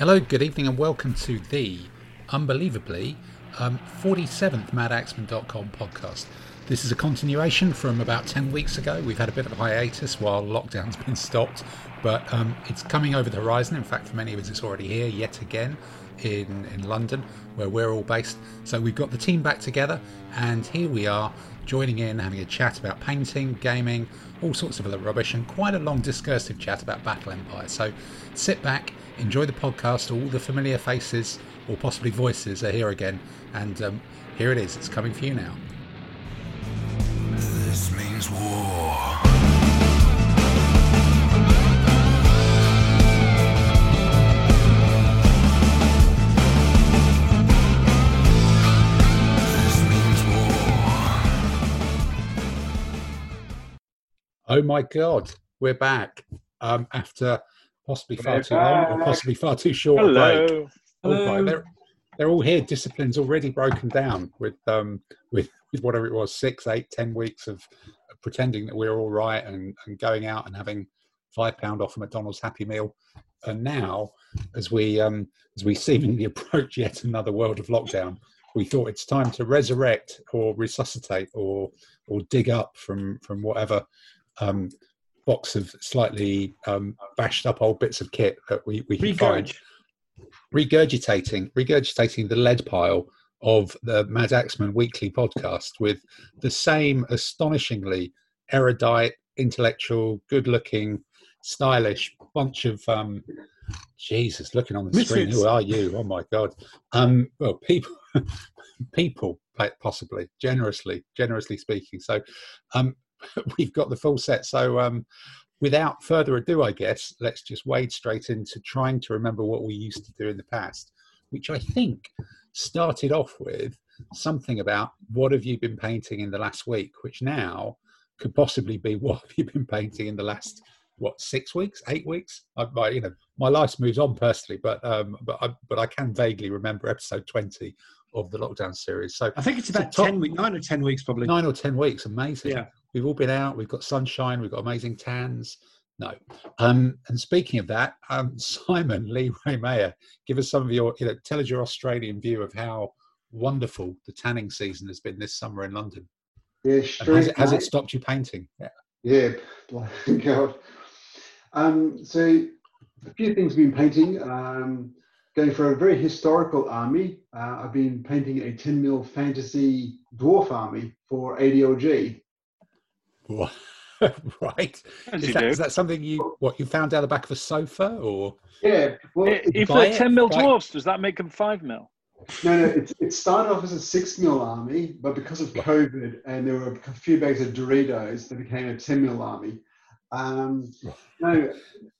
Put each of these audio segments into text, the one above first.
Hello, good evening, and welcome to the, unbelievably, 47th Madaxman.com podcast. This is a continuation from about 10 weeks ago. We've had a bit of a hiatus while lockdown's been stopped, but it's coming over the horizon. In fact, for many of us, it's already here yet again in London, where we're all based. So we've got the team back together, and here we are, joining in, having a chat about painting, gaming, all sorts of other rubbish, and quite a long discursive chat about Bataille Empire. So sit back, enjoy the podcast. All the familiar faces, or possibly voices, are here again, and here it is. It's coming for you now. This means war. Oh my God, we're back after possibly far too long or possibly far too short a break. Hello. They're all here. Discipline's already broken down with whatever it was, 6, 8, 10 weeks of pretending that we're all right and going out and having £5 off a McDonald's Happy Meal. And now, as we seemingly approach yet another world of lockdown, we thought it's time to resurrect or resuscitate or dig up from whatever box of slightly bashed up old bits of kit that we can find, regurgitating the lead pile of the Madaxman weekly podcast with the same astonishingly erudite, intellectual, good-looking, stylish bunch of Jesus, looking on the screen, who are you? Oh my God! Well, people possibly, generously speaking. So, we've got the full set. So without further ado, I guess, let's just wade straight into trying to remember what we used to do in the past, which I think started off with something about what have you been painting in the last week, which now could possibly be what have you been painting in the last, 6 weeks, 8 weeks? My life moves on personally, but I can vaguely remember episode 20 of the lockdown series. So I think it's about 9 or 10 weeks probably. 9 or 10 weeks, amazing. Yeah. We've all been out, we've got sunshine, we've got amazing tans. No. And speaking of that, Simon Lee Ray-Mayer, give us some of your, tell us your Australian view of how wonderful the tanning season has been this summer in London. Yeah, sure. Has it stopped you painting? Yeah, God. So a few things I've been painting. Going for a very historical army. I've been painting a 10 mil fantasy dwarf army for ADLG. Right. Is that something you found out the back of a sofa or? Yeah. Well, if they're 10 mil dwarfs, does that make them 5 mil? No. It started off as a 6 mil army, but because of COVID and there were a few bags of Doritos, they became a 10 mil army. No.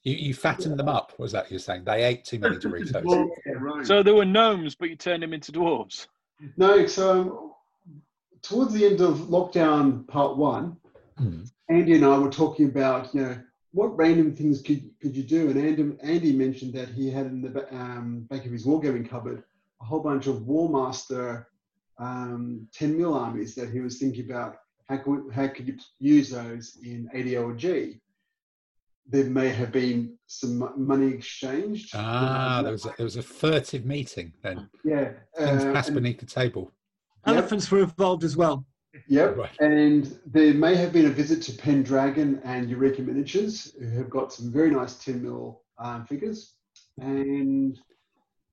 You fattened them up, was that you're saying? They ate too many Doritos. Well, yeah, right. So there were gnomes, but you turned them into dwarves. No. So towards the end of lockdown part 1, Andy and I were talking about, what random things could you do? And Andy mentioned that he had in the back of his wargaming cupboard a whole bunch of Warmaster 10 mil armies that he was thinking about. How could you use those in ADLG? There may have been some money exchanged. There was a furtive meeting then. Yeah. Things passed beneath the table. Elephants were involved as well. Yep, right. And there may have been a visit to Pendragon and Eureka Miniatures, who have got some very nice 10 mil figures. And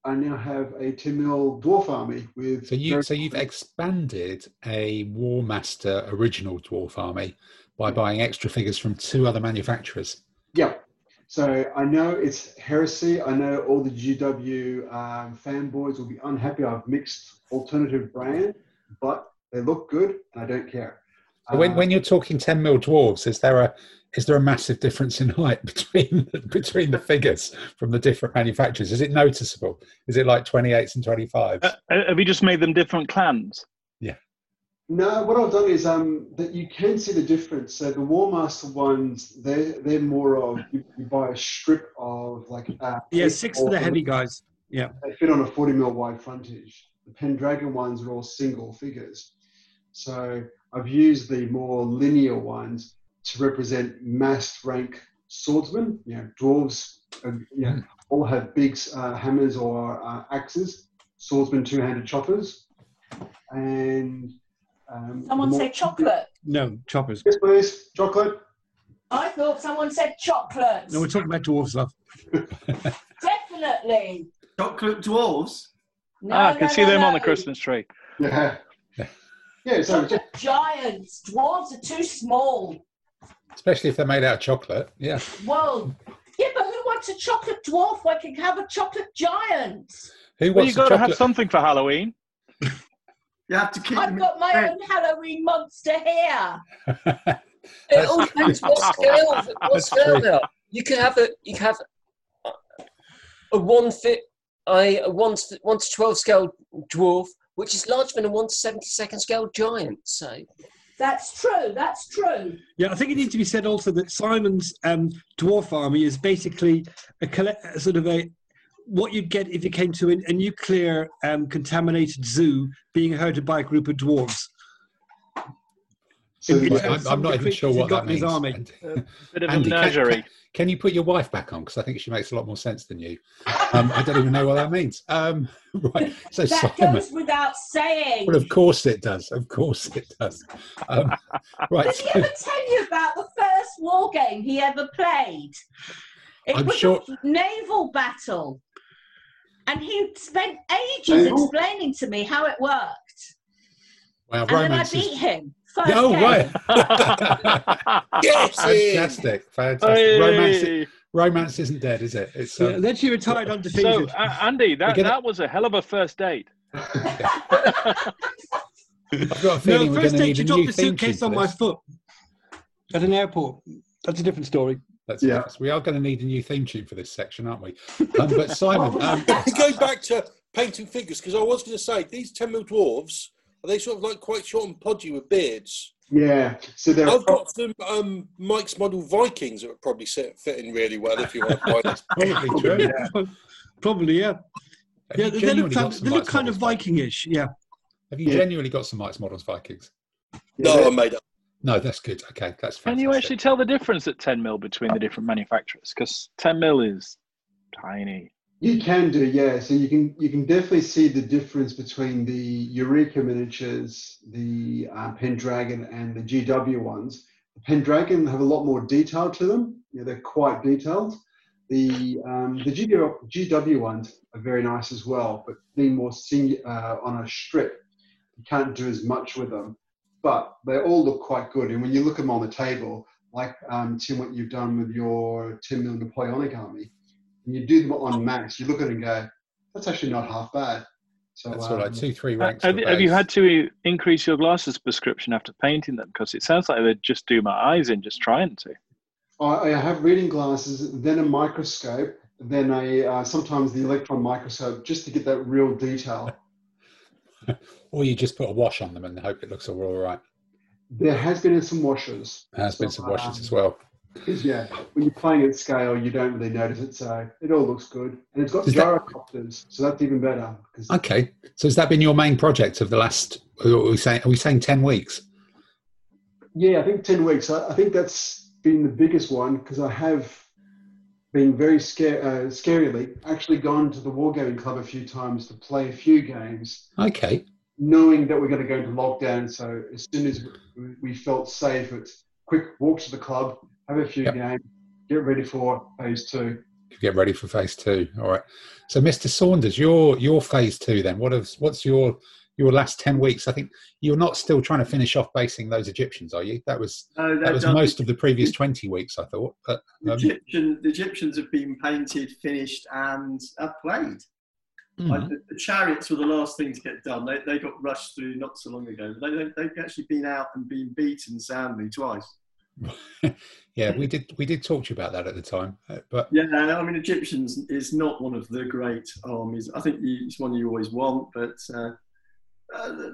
I now have a 10 mil dwarf army with. So you've expanded a Warmaster original dwarf army by buying extra figures from 2 other manufacturers. Yeah. So I know it's heresy. I know all the GW fanboys will be unhappy. I've mixed alternative brand, but they look good, and I don't care. When you're talking 10 mil dwarves, is there a massive difference in height between the figures from the different manufacturers? Is it noticeable? Is it like 28s and 25s? Have you just made them different clans? Yeah. No, what I've done is that you can see the difference. So the Warmaster ones, they're more of you buy a strip of like 6 for the heavy guys. Yeah, they fit on a 40 mil wide frontage. The Pendragon ones are all single figures. So I've used the more linear ones to represent mass rank swordsmen, dwarves, all have big hammers or axes, swordsmen two-handed choppers, and... someone said chocolate. No, choppers. Yes, please, chocolate. I thought someone said chocolate. No, we're talking about dwarves, love. Definitely. Chocolate dwarves? No, I can see them on the Christmas tree. Yeah. Yeah, so giants. Dwarves are too small. Especially if they're made out of chocolate, yeah. Well, yeah, but who wants a chocolate dwarf when I can have a chocolate giant? Who wants well, you've got to have something for Halloween. You have to keep I've got my own Halloween monster here. It all depends what scale they are. You can have a 1 to 12 scale dwarf, which is larger than a 1 to 72nd scale giant. So that's true. That's true. Yeah, I think it needs to be said also that Simon's dwarf army is basically a sort of what you'd get if you came to a nuclear contaminated zoo being herded by a group of dwarves. So I'm not even sure what that means. Bit of Andy, a menagerie. Can you put your wife back on? Because I think she makes a lot more sense than you. I don't even know what that means. Right. So that Simon, goes without saying. Well, of course it does. Of course it does. Right. Did he ever tell you about the first war game he ever played? It was a naval battle. And he spent ages explaining to me how it worked. Wow, and then I beat him. Oh, right. Yes. Fantastic. Fantastic. Romance isn't dead, is it? It's, then she retired undefeated. So, Andy, that was a hell of a first date. I've got a feeling we're going to need a new theme sheet. No, first date, she dropped the suitcase on my foot at an airport. That's a different story. That's nice. We are going to need a new theme tune for this section, aren't we? But Simon... going back to painting figures, because I was going to say, these Temple Dwarves... Are they sort of like quite short and podgy with beards? Yeah. So I've got some Mike's model Vikings that would probably fit in really well if you want to buy this. Probably true. Yeah. Probably, yeah. Yeah, they look kind of Vikingish, yeah. Have you genuinely got some Mike's models Vikings? Yeah. No, I made up. No, that's good. Okay, that's fantastic. Can you actually tell the difference at 10 mil between the different manufacturers? Because 10 mil is tiny. You can do, yeah. So you can definitely see the difference between the Eureka miniatures, the Pendragon, and the GW ones. The Pendragon have a lot more detail to them. Yeah, they're quite detailed. The GW ones are very nice as well, but being more on a strip, you can't do as much with them. But they all look quite good. And when you look at them on the table, like Tim, what you've done with your 10 mil Napoleonic army. And you do them on max, you look at it and go, that's actually not half bad. So that's all right, 2-3 ranks. Have you had to increase your glasses prescription after painting them? Because it sounds like they'd just do my eyes in just trying to. I have reading glasses, then a microscope, then sometimes the electron microscope, just to get that real detail. Or you just put a wash on them and hope it looks all right. There has been some washes. There has been some washes as well. Because, yeah, when you're playing at scale, you don't really notice it, so it all looks good. And it's got gyrocopters, so that's even better. Okay. So has that been your main project of the last, are we saying 10 weeks? Yeah, I think 10 weeks. I think that's been the biggest one, because I have been very scarily actually gone to the Wargaming Club a few times to play a few games. Okay. Knowing that we're going to go into lockdown, so as soon as we felt safe, it's quick walk to the club, have a few games, get ready for phase two. Get ready for phase two. All right. So, Mr. Saunders, your phase two then. What's your last 10 weeks? I think you're not still trying to finish off basing those Egyptians, are you? That was most of the previous 20 weeks, I thought. But the Egyptians have been painted, finished, and played. Mm-hmm. Like the chariots were the last thing to get done. They got rushed through not so long ago. They've actually been out and been beaten soundly twice. Yeah, we did talk to you about that at the time, but yeah, I mean, Egyptians is not one of the great armies. I think it's one you always want, but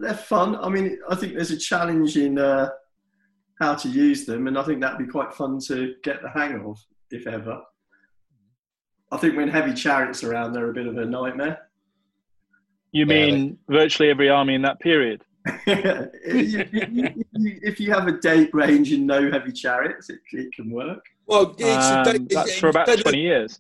they're fun. I mean, I think there's a challenge in how to use them, and I think that'd be quite fun to get the hang of, if ever. I think when heavy chariots are around, they're a bit of a nightmare. You mean virtually every army in that period? If you have a date range and no heavy chariots, it can work. Well, it's a date, that's for about 20 years.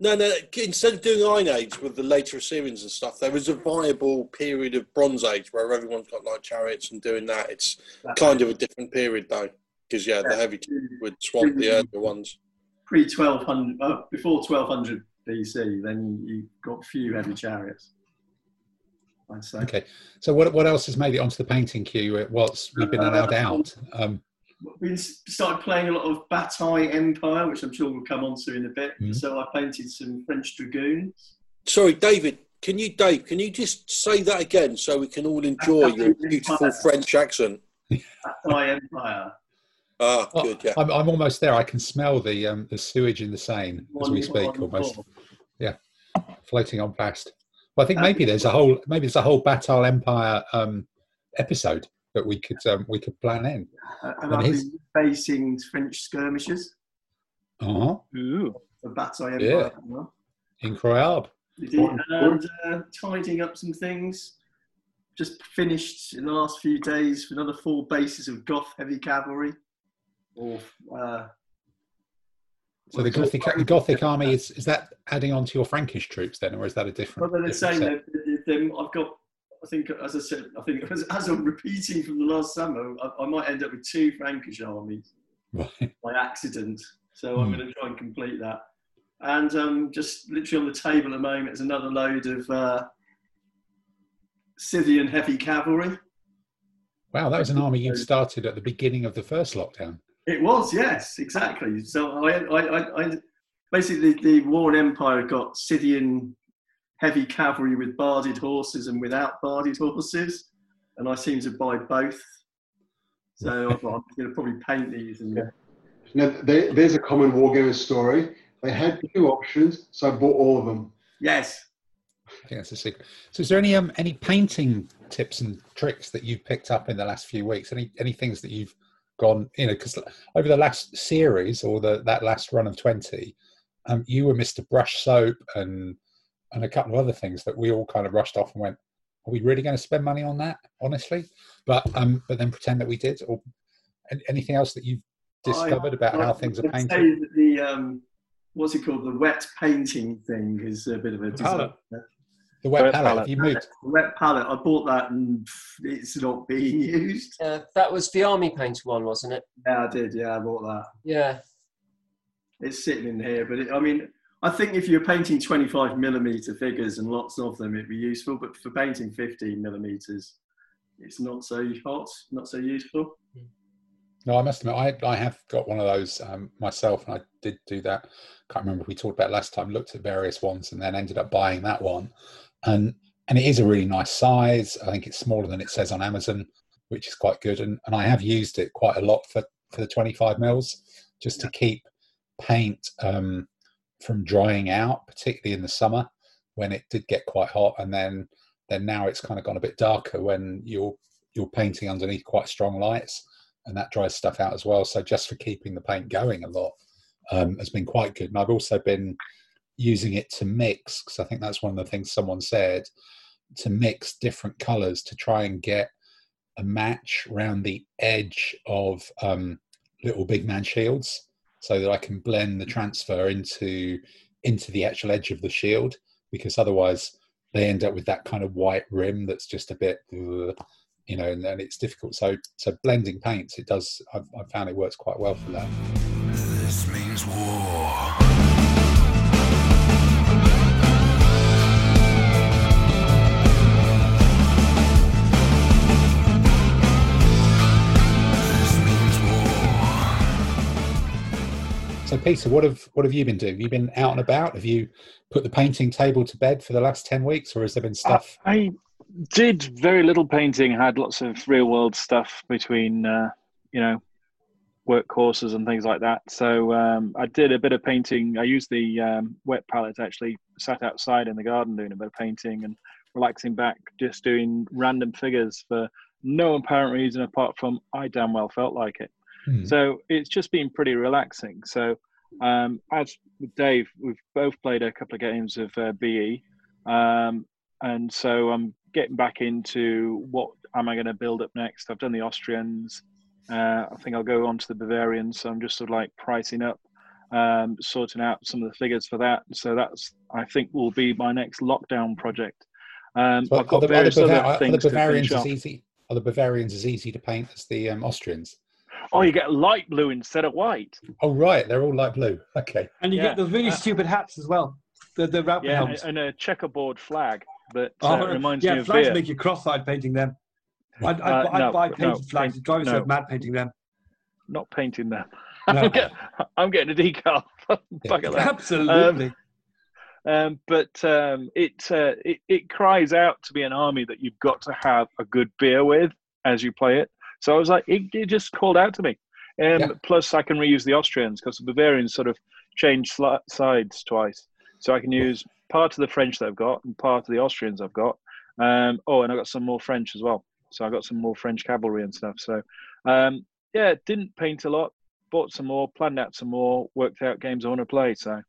No. Instead of doing Iron Age with the later Assyrians and stuff, there was a viable period of Bronze Age where everyone's got like chariots and doing that. It's kind of a different period though, because the heavy would swamp the earlier ones. Before 1200 BC, then you got few heavy chariots. I'd say. Okay, so what else has made it onto the painting queue? What's we've been allowed out? We started playing a lot of Bataille Empire, which I'm sure we'll come on to in a bit. Mm-hmm. So I painted some French dragoons. Sorry, David, can you just say that again so we can all enjoy your beautiful French accent? Bataille Empire. Ah, well, good, yeah. I'm almost there. I can smell the sewage in the Seine as we speak, almost. Yeah, floating on past. Well, I think maybe there's a whole Bataille Empire episode that we could plan in. And I've been facing French skirmishes. Oh, the Bataille Empire. Yeah. Incroyable. And tidying up some things. Just finished in the last few days with another 4 bases of Goth heavy cavalry. So the Gothic army is that adding on to your Frankish troops then, or is that a different? Well, they're saying that I've got. I think, as I said, as I'm repeating from the last summer, I might end up with 2 Frankish armies by accident. So I'm going to try and complete that. And just literally on the table at the moment is another load of Scythian heavy cavalry. Wow, that was an army you started at the beginning of the first lockdown. It was, yes, exactly. So I basically the War and Empire got Scythian heavy cavalry with barded horses and without barded horses, and I seem to buy both. So I'm going to probably paint these. Now, there's a common wargamer story. They had 2 options, so I bought all of them. Yes. I think that's a secret. So is there any painting tips and tricks that you've picked up in the last few weeks? Any things that you've gone, because over the last series or that last run of 20, you were Mr. Brush Soap and a couple of other things that we all kind of rushed off and went, are we really going to spend money on that, honestly? But then pretend that we did, or anything else that you've discovered about how things are painted? I'd say that what's it called? The wet painting thing is a bit of a disaster. The wet palette. You moved. The wet palette. I bought that and it's not being used. That was the Army Painter one, wasn't it? Yeah, I did. Yeah, I bought that. Yeah. It's sitting in here, but I think if you're painting 25mm figures and lots of them, it'd be useful. But for painting 15mm, it's not so hot, not so useful. No, I must admit, I have got one of those myself, and I did do that. Can't remember if we talked about it last time. Looked at various ones and then ended up buying that one. And it is a really nice size. I think it's smaller than it says on Amazon, which is quite good. And I have used it quite a lot for the 25mm, just to keep paint from drying out, particularly in the summer when it did get quite hot. And then now it's kind of gone a bit darker when you're painting underneath quite strong lights, and that dries stuff out as well. So just for keeping the paint going a lot has been quite good. And I've also been using it to mix, because I think that's one of the things someone said, to mix different colours to try and get a match round the edge of Little Big Man shields, so that I can blend the transfer into the actual edge of the shield, because otherwise they end up with that kind of white rim that's just a bit... and it's difficult. So blending paints, it does. I've found it works quite well for that. This means war. So Peter, what have you been doing? Have you been out and about? Have you put the painting table to bed for the last 10 weeks, or has there been stuff? I did very little painting. Had lots of real world stuff between work courses and things like that. So I did a bit of painting. I used the wet palette, actually. Sat outside in the garden doing a bit of painting and relaxing back, just doing random figures for no apparent reason apart from I damn well felt like it. So it's just been pretty relaxing. So as with Dave, we've both played a couple of games of BE. And so I'm getting back into what am I going to build up next. I've done the Austrians. I think I'll go on to the Bavarians. So I'm just sort of like pricing up. sorting out some of the figures for that. So that's, I think, will be my next lockdown project. I've got various other things to finish off. Are the Bavarians as easy to paint as the Austrians? Oh, you get light blue instead of white. Oh, right. They're all light blue. Okay. And you get the really stupid hats as well. The wrap helmets. And a checkerboard flag that reminds me of beer. Yeah, flags make you cross-eyed painting them. I'd buy painted flags. It drives yourself mad painting them. Not painting them. No. I'm getting a decal. Absolutely. It cries out to be an army that you've got to have a good beer with as you play it. So I was like, it just called out to me. Plus, I can reuse the Austrians because the Bavarians sort of change sides twice. So I can use part of the French that I've got and part of the Austrians I've got. And I've got some more French as well. So I've got some more French cavalry and stuff. So, didn't paint a lot, bought some more, planned out some more, worked out games I want to play. So,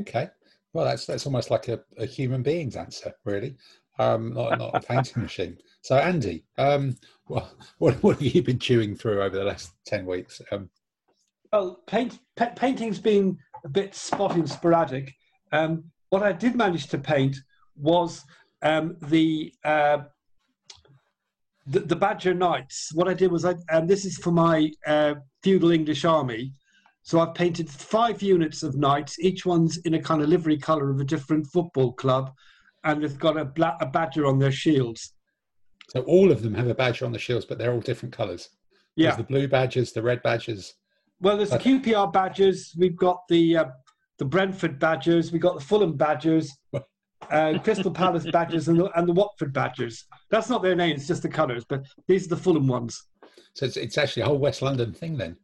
okay. Well, that's almost like a human being's answer, really. Not a painting machine. So, Andy, what have you been chewing through over the last 10 weeks? Well, painting's been a bit spotty and sporadic. What I did manage to paint was the Badger Knights. What I did was, this is for my feudal English army. So I've painted 5 units of knights, each one's in a kind of livery colour of a different football club, and they've got a badger on their shields. So all of them have a badger on the shields, but they're all different colours. Yeah. There's the blue badgers, the red badgers. Well, there's the QPR badgers. We've got the Brentford badgers. We've got the Fulham badgers, Crystal Palace badgers, and the Watford badgers. That's not their names, just the colours, but these are the Fulham ones. So it's actually a whole West London thing then?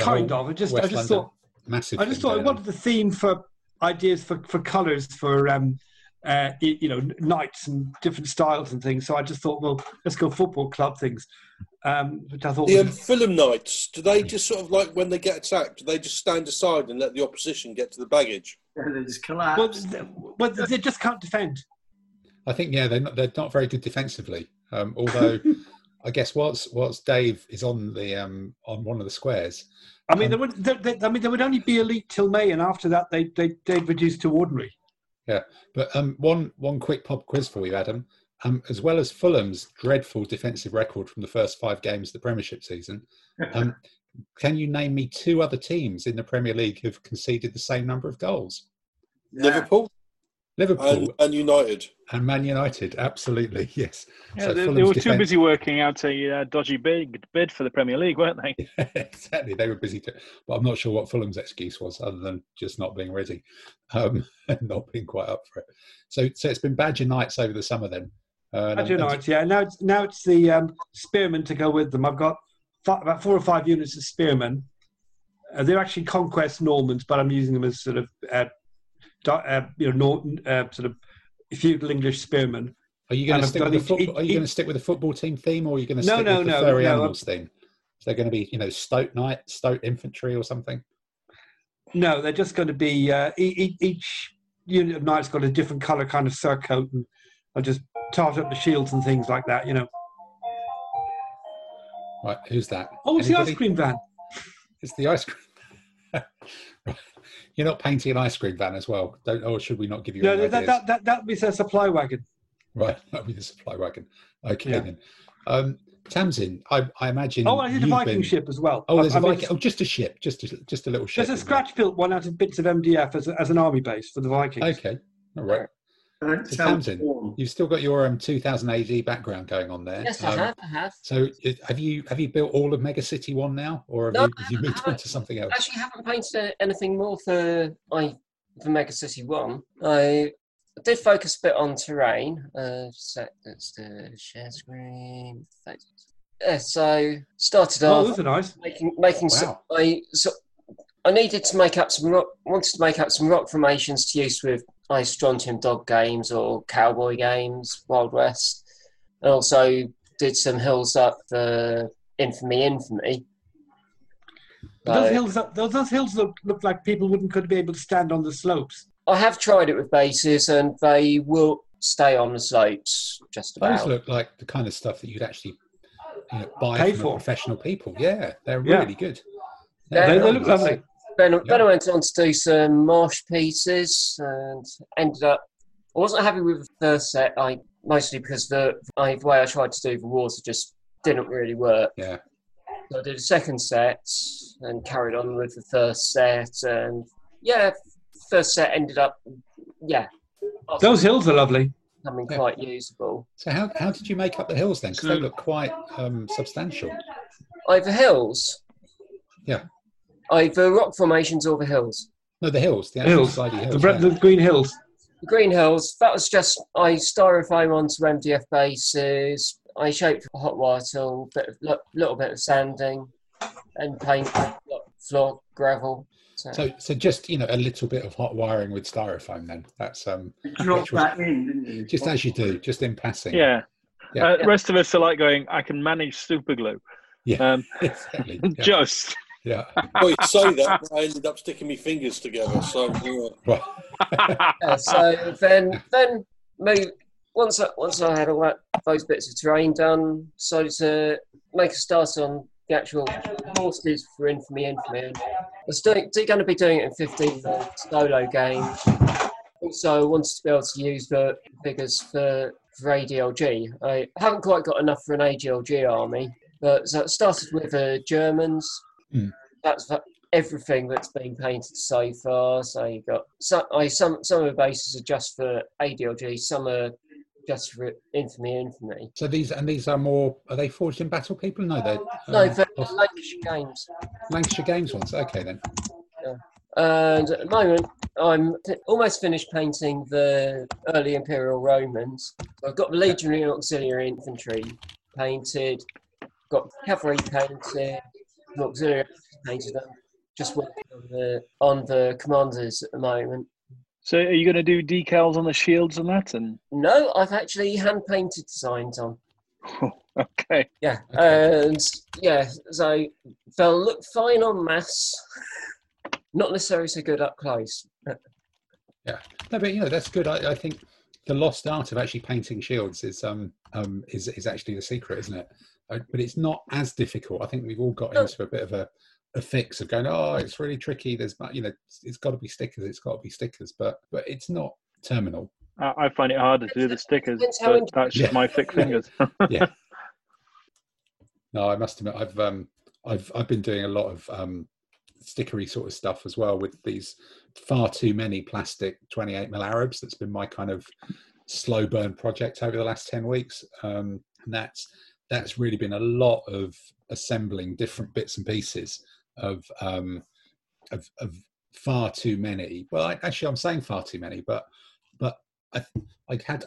Kind of. I just thought I wanted the theme for ideas for colours for knights and different styles and things. So I just thought, well, let's go football club things. Which I thought Fulham Knights. Do they just sort of like when they get attacked? Do they just stand aside and let the opposition get to the baggage? Yeah, they just collapse. Well, they just can't defend. I think they're not very good defensively. Although. I guess whilst Dave is on the on one of the squares. I mean, they would only be elite till May, and after that they'd reduce to ordinary. Yeah, but one quick pop quiz for you, Adam. As well as Fulham's dreadful defensive record from the first 5 games of the Premiership season, can you name me 2 other teams in the Premier League who've conceded the same number of goals? Yeah. Liverpool and United. And Man United, absolutely, yes. Yeah, so they were too busy working out a dodgy bid for the Premier League, weren't they? Yeah, exactly, they were busy too. But I'm not sure what Fulham's excuse was, other than just not being ready and not being quite up for it. So it's been Badger Knights over the summer then. Badger Knights, yeah. Now it's the Spearmen to go with them. I've got about 4 or 5 units of Spearmen. They're actually Conquest Normans, but I'm using them as sort of... sort of feudal English spearmen. Are you going to stick with the football team theme, or are you going to stick with the furry animals theme? Is there going to be, Stoat Knight, Stoat Infantry, or something? No, they're just going to be each unit of knights got a different colour kind of surcoat, and I'll just tart up the shields and things like that. Right, who's that? Oh, it's the ice cream van. It's the ice cream. You're not painting an ice cream van as well, or should we not give you? No, that would be a supply wagon. Right, that would be the supply wagon. Okay, then. Tamsin, I imagine. Oh, I did a Viking ship as well. Oh, there's a Viking. Oh, just a ship, just a little ship. There's a scratch-built one out of bits of MDF as an army base for the Vikings. Okay, all right. So Tamsin, you've still got your 2000 AD background going on there. Yes, I have. So have you built all of Mega City One now, or have you moved on to something else? Actually, I haven't painted anything more for Mega City One. I did focus a bit on terrain. That's the share screen. Yeah, so started off. Oh, those are nice. Making. Wow. I needed to make up some rock. Wanted to make up some rock formations to use with Strontium Dog games or cowboy games, Wild West. And also did some hills up for Infamy. Those hills look like people could be able to stand on the slopes. I have tried it with bases, and they will stay on the slopes just about. Those look like the kind of stuff that you'd actually buy from professional people. Yeah, they're really good. Yeah, they look lovely. Then I went on to do some marsh pieces and ended up... I wasn't happy with the first set, mostly because the way I tried to do the wars just didn't really work. Yeah. So I did a second set and carried on with the first set. And, first set ended up... Yeah. Those hills are lovely. Something quite usable. So how did you make up the hills then? Because they look quite substantial. The hills? Yeah. Either rock formations or the hills? No, the hills. The hills. Hills the green hills. The green hills. That was just, I styrofoam onto MDF bases. I shaped a hot wire tool, little bit of sanding and paint, floor, gravel. So just, a little bit of hot wiring with styrofoam then. That's dropped that in, didn't you? Just as you do, just in passing. Yeah. The rest of us are going, I can manage super glue. Yeah. Exactly. Yeah. Just... Yeah. Well, you say that, but I ended up sticking my fingers together. So, so then maybe once I had all those bits of terrain done, so to make a start on the actual horses for Infamy. I was going to be doing it in 15 solo game. Also, I wanted to be able to use the figures for ADLG. I haven't quite got enough for an ADLG army, but so it started with Germans. Mm. That's everything that's been painted so far. So you got some of the bases are just for ADLG, some are just for Infamy. So these are more. Are they forged in battle people? No, they no for Lancashire Games. Lancashire Games ones. Okay then. Yeah. And at the moment, I'm almost finished painting the early Imperial Romans. I've got the legionary and auxiliary infantry painted. Got cavalry painted. Auxiliary painted up, just working on the commanders at the moment. So are you going to do decals on the shields and that? And no, I've actually hand-painted designs on. Okay. Yeah, okay. And so they'll look fine on mass, not necessarily so good up close. Yeah, no, but that's good. I think the lost art of actually painting shields is actually the secret, isn't it? But it's not as difficult. I think we've all got into a bit of a fix of going, it's really tricky. There's, it's got to be stickers. But it's not terminal. I find it harder to do the stickers. That's just my thick fingers. Yeah. No, I must admit, I've been doing a lot of stickery sort of stuff as well with these far too many plastic 28 mil Arabs. That's been my kind of slow burn project over the last 10 weeks. And that's really been a lot of assembling different bits and pieces of far too many. Well, I'm saying far too many, but I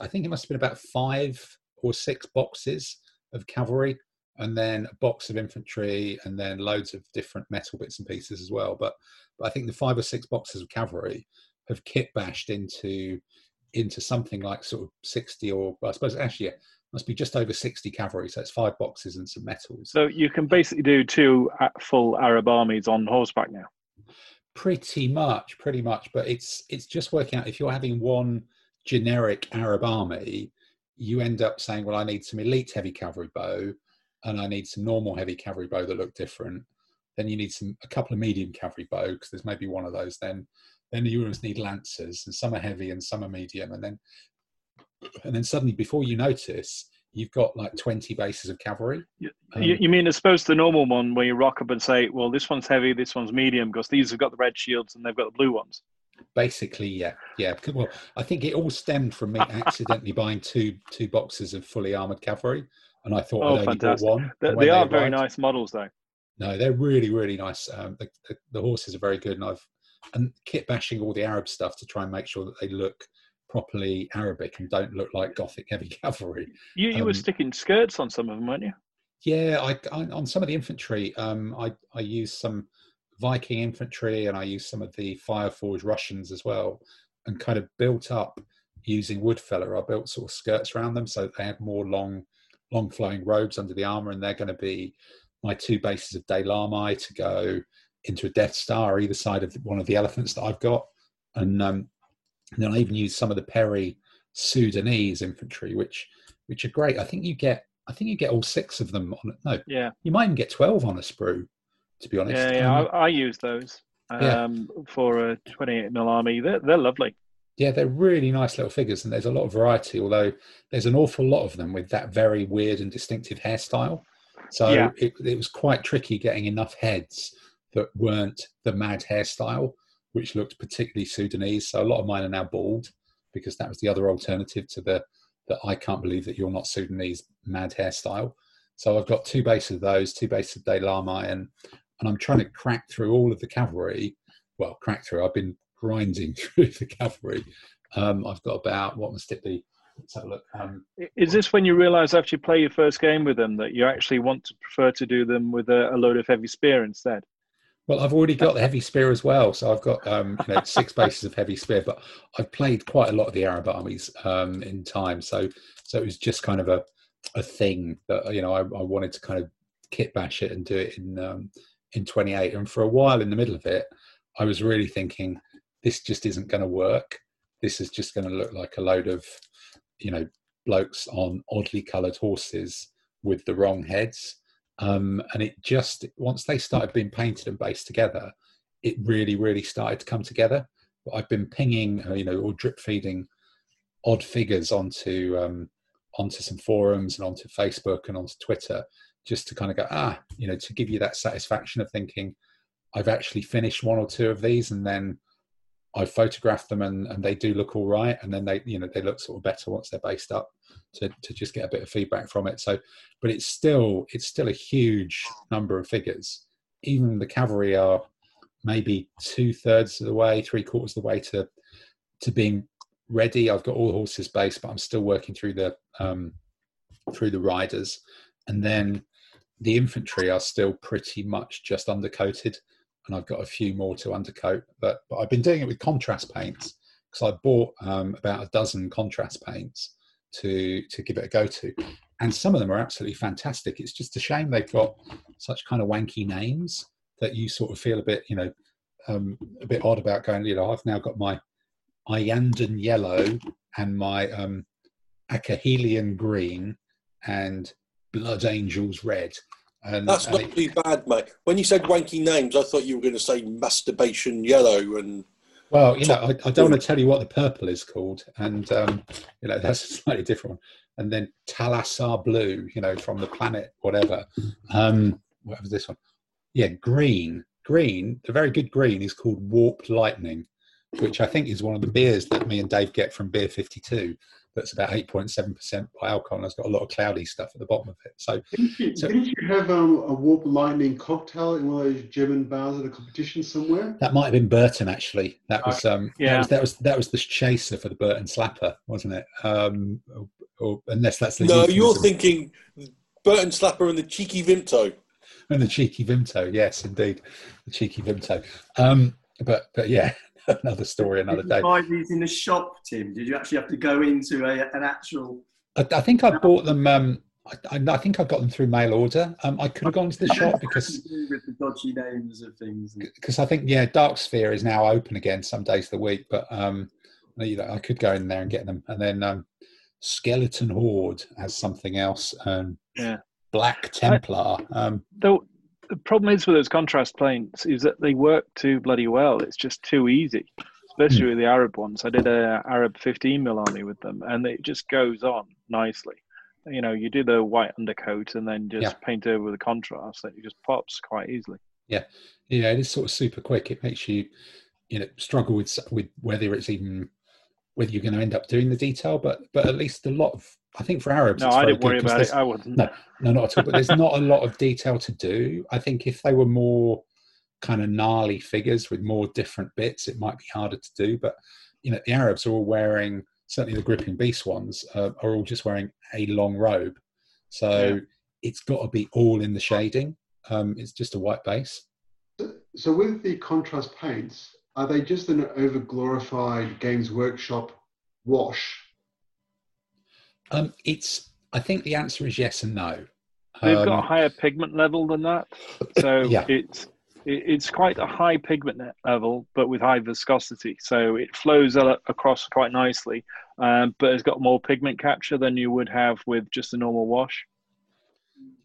think it must have been about 5 or 6 boxes of cavalry, and then a box of infantry, and then loads of different metal bits and pieces as well. But I think the 5 or 6 boxes of cavalry have kit-bashed into something like sort of 60 or I suppose actually. Yeah, must be just over 60 cavalry, so it's 5 boxes and some metals. So you can basically do 2 full Arab armies on horseback now. Pretty much. But it's just working out. If you're having one generic Arab army, you end up saying, well, I need some elite heavy cavalry bow, and I need some normal heavy cavalry bow that look different. Then you need a couple of medium cavalry bow, because there's maybe one of those. Then the Urans need lancers, and some are heavy and some are medium, and then suddenly, before you notice, you've got 20 bases of cavalry. You mean, I suppose the normal one where you rock up and say, well, this one's heavy, this one's medium, because these have got the red shields and they've got the blue ones. Basically, yeah. Yeah. Well, I think it all stemmed from me accidentally buying two boxes of fully armoured cavalry. And I thought I'd only bought one. They are very nice models, though. No, they're really, really nice. The horses are very good. And I've kit bashing all the Arab stuff to try and make sure that they look properly Arabic and don't look like Gothic heavy cavalry. You were sticking skirts on some of them, weren't you? Yeah, I on some of the infantry, I used some Viking infantry and I used some of the Fireforge Russians as well, and kind of built up using Woodfella. I built sort of skirts around them so that they had more long flowing robes under the armour, and they're going to be my 2 bases of Daylami to go into a Death Star either side of one of the elephants that I've got. And then I even used some of the Peri Sudanese infantry, which are great. I think you get all 6 of them on it. No, yeah, you might even get 12 on a sprue. To be honest, I use those. for a 28mm army. They're lovely. Yeah, they're really nice little figures, and there's a lot of variety, although there's an awful lot of them with that very weird and distinctive hairstyle. So it was quite tricky getting enough heads that weren't the mad hairstyle, which looked particularly Sudanese. So a lot of mine are now bald, because that was the other alternative to the I can't believe that you're not Sudanese mad hairstyle. So I've got two bases of those, two bases of De Lama, and I'm trying to crack through all of the cavalry. Well, crack through. I've been grinding through the cavalry. I've got about, what must it be? Let's have a look. Is this when you realise after you play your first game with them that you actually want to prefer to do them with a load of heavy spear instead? Well, I've already got the heavy spear as well. So I've got 6 bases of heavy spear, but I've played quite a lot of the Arab armies in time. So it was just kind of a thing that, I wanted to kind of kit bash it and do it in 28. And for a while in the middle of it, I was really thinking, this just isn't going to work. This is just going to look like a load of, blokes on oddly coloured horses with the wrong heads. And it just, once they started being painted and based together, it really, really started to come together. But I've been pinging, or drip feeding odd figures onto some forums and onto Facebook and onto Twitter, just to kind of go, to give you that satisfaction of thinking, I've actually finished one or two of these, and then I photographed them and they do look all right. And then they look sort of better once they're based up to just get a bit of feedback from it. So, but it's still a huge number of figures. Even the cavalry are maybe 3/4 of the way to being ready. I've got all the horses based, but I'm still working through the riders. And then the infantry are still pretty much just undercoated. And I've got a few more to undercoat, but I've been doing it with contrast paints, because I bought about a dozen contrast paints to give it a go to, and some of them are absolutely fantastic. It's just a shame they've got such kind of wanky names that you sort of feel a bit, a bit odd about going. I've now got my Iandan yellow and my Akahelian green and Blood Angels red. And that's not too bad, mate. When you said wanky names, I thought you were going to say masturbation yellow and. Well, I don't want to tell you what the purple is called, and that's a slightly different one. And then Talassar blue, from the planet whatever. What was this one? Yeah, green. Green. The very good green is called Warped Lightning, which I think is one of the beers that me and Dave get from Beer 52. That's about 8.7% by alcohol, and it's got a lot of cloudy stuff at the bottom of it. So, didn't you have a Warp Lightning cocktail in one of those German bars at a competition somewhere? That might have been Burton, actually. That was that was the chaser for the Burton Slapper, wasn't it? Or unless that's the no, you're thinking Burton Slapper and the Cheeky Vimto. And the Cheeky Vimto, yes, indeed, the Cheeky Vimto. But yeah. Another story, another day. Did you buy these in the shop, Tim? Did you actually have to go into an actual? I think I bought them. I think I got them through mail order. I could have gone to the shop because with the dodgy names of things. Because I think Dark Sphere is now open again some days of the week, but I could go in there and get them. And then Skeleton Horde has something else. Black Templar. The problem is with those contrast paints is that they work too bloody well. It's just too easy, especially with the Arab ones. I did a Arab 15mm army with them, and it just goes on nicely. You do the white undercoat and then just paint over the contrast, and it just pops quite easily. Yeah, it is sort of super quick. It makes you, struggle with whether it's even whether you're going to end up doing the detail, but at least a lot of. I think for Arabs, no, I didn't worry about it. I wouldn't. No, not at all. But there's not a lot of detail to do. I think if they were more kind of gnarly figures with more different bits, it might be harder to do. But the Arabs are all wearing, certainly the Gripping Beast ones are all just wearing a long robe, so it's got to be all in the shading. It's just a white base. So with the contrast paints, are they just an over-glorified Games Workshop wash? I think the answer is yes and no. They've got a higher pigment level than that, so it's quite a high pigment level, but with high viscosity, so it flows across quite nicely. But it's got more pigment capture than you would have with just a normal wash.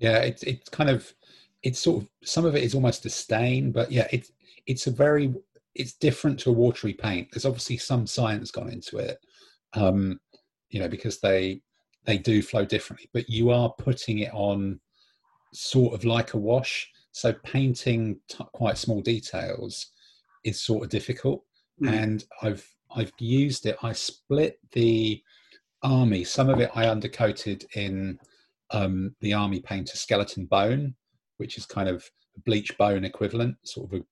Yeah, it's sort of some of it is almost a stain, but yeah, it it's different to a watery paint. There's obviously some science gone into it, you know, because they do flow differently, but you are putting it on sort of like a wash. So painting quite small details is sort of difficult. Mm. And I've used it. I split the army. Some of it I undercoated in the Army Painter skeleton bone, which is kind of a bleach bone equivalent, sort of a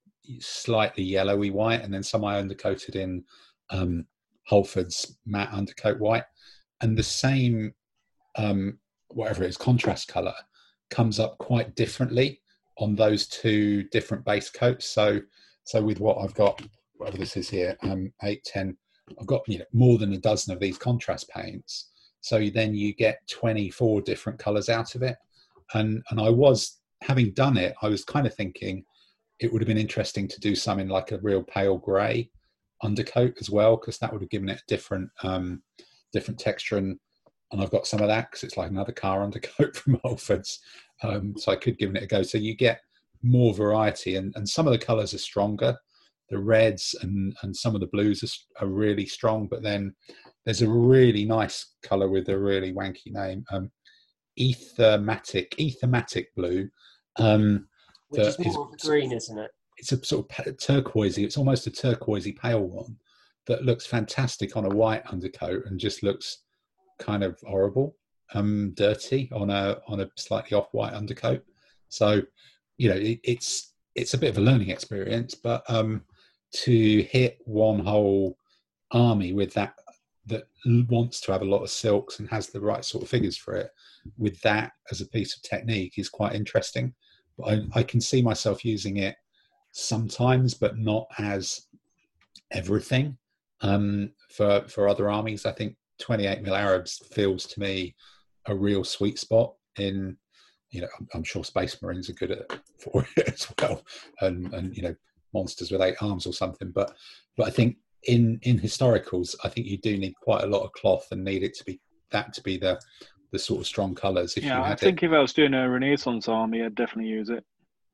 slightly yellowy white. And then some I undercoated in Holford's matte undercoat white. And the same, whatever it is, contrast color comes up quite differently on those two different base coats. So with what I've got, whatever this is here, 8, 10, I've got, you know, more than a dozen of these contrast paints. So then you get 24 different colors out of it. And I was, having done it, I was kind of thinking it would have been interesting to do something like a real pale gray undercoat as well, because that would have given it a different, different texture. And I've got some of that, because it's like another car undercoat from Holford's. So I could give it a go. So you get more variety, and some of the colors are stronger. The reds and some of the blues are really strong, but then there's a really nice color with a really wanky name, ethermatic blue. Which is more of a green, isn't it? It's a sort of turquoisey. It's almost a turquoisey pale one that looks fantastic on a white undercoat and just looks kind of horrible, dirty on a slightly off white undercoat. So, you know, it's a bit of a learning experience, but to hit one whole army with that wants to have a lot of silks and has the right sort of figures for it with that as a piece of technique is quite interesting. But I can see myself using it sometimes, but not as everything for other armies. I think 28 mil Arabs feels to me a real sweet spot in, you know, I'm sure Space Marines are good for it as well. And, you know, monsters with 8 arms or something. But I think in historicals, I think you do need quite a lot of cloth and need it to be the sort of strong colours. Yeah, I think if I was doing a Renaissance army, I'd definitely use it.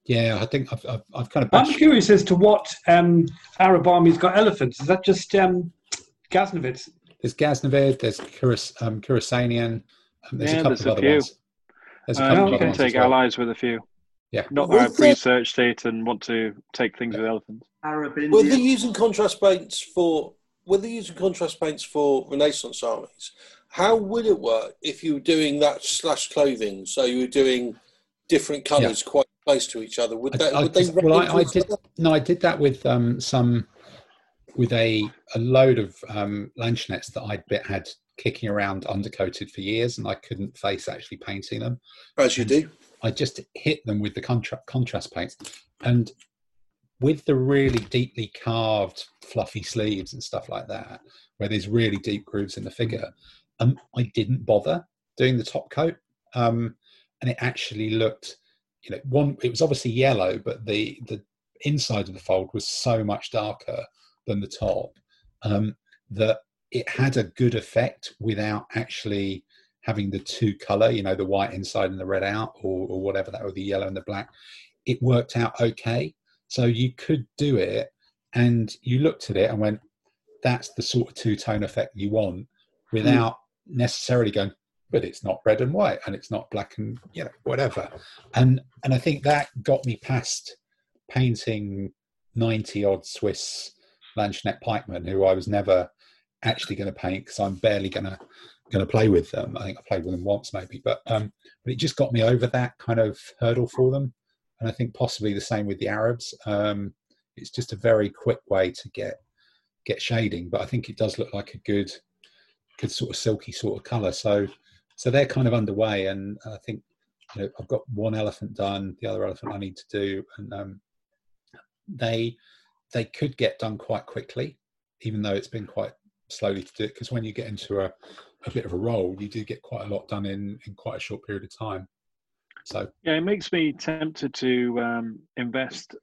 Yeah, I think I've kind of... I'm curious as to what Arab army's got elephants. Is that just Ghaznavids? There's Ghaznavid, there's Khorasanian, there's a couple of other ones. There's a couple of other ones. We can take allies with a few. Yeah. Not that I've researched it and want to take things with elephants. Arab India. Were they using contrast paints for Renaissance armies? How would it work if you were doing that / clothing? So you were doing different colours quite close to each other. I did that with a load of lanchenets that I'd had kicking around undercoated for years, and I couldn't face actually painting them. As you do. I just hit them with the contrast paints, and with the really deeply carved fluffy sleeves and stuff like that, where there's really deep grooves in the figure. I didn't bother doing the top coat, and it actually looked, you know, it was obviously yellow, but the inside of the fold was so much darker than the top that it had a good effect without actually having the two colour, you know, the white inside and the red out, or whatever that, or the yellow and the black. It worked out okay. So you could do it, and you looked at it and went, that's the sort of two-tone effect you want, without necessarily going, but it's not red and white, and it's not black and, you know, whatever. And I think that got me past painting 90-odd Swiss Lanchnet pikemen, who I was never actually going to paint, because I'm barely going to play with them. I think I played with them once maybe, but it just got me over that kind of hurdle for them. And I think possibly the same with the Arabs. It's just a very quick way to get shading, but I think it does look like a good sort of silky sort of colour. So they're kind of underway, and I think, you know, I've got one elephant done, the other elephant I need to do, and they could get done quite quickly, even though it's been quite slowly to do it, because when you get into a bit of a roll, you do get quite a lot done in quite a short period of time. So yeah, it makes me tempted to invest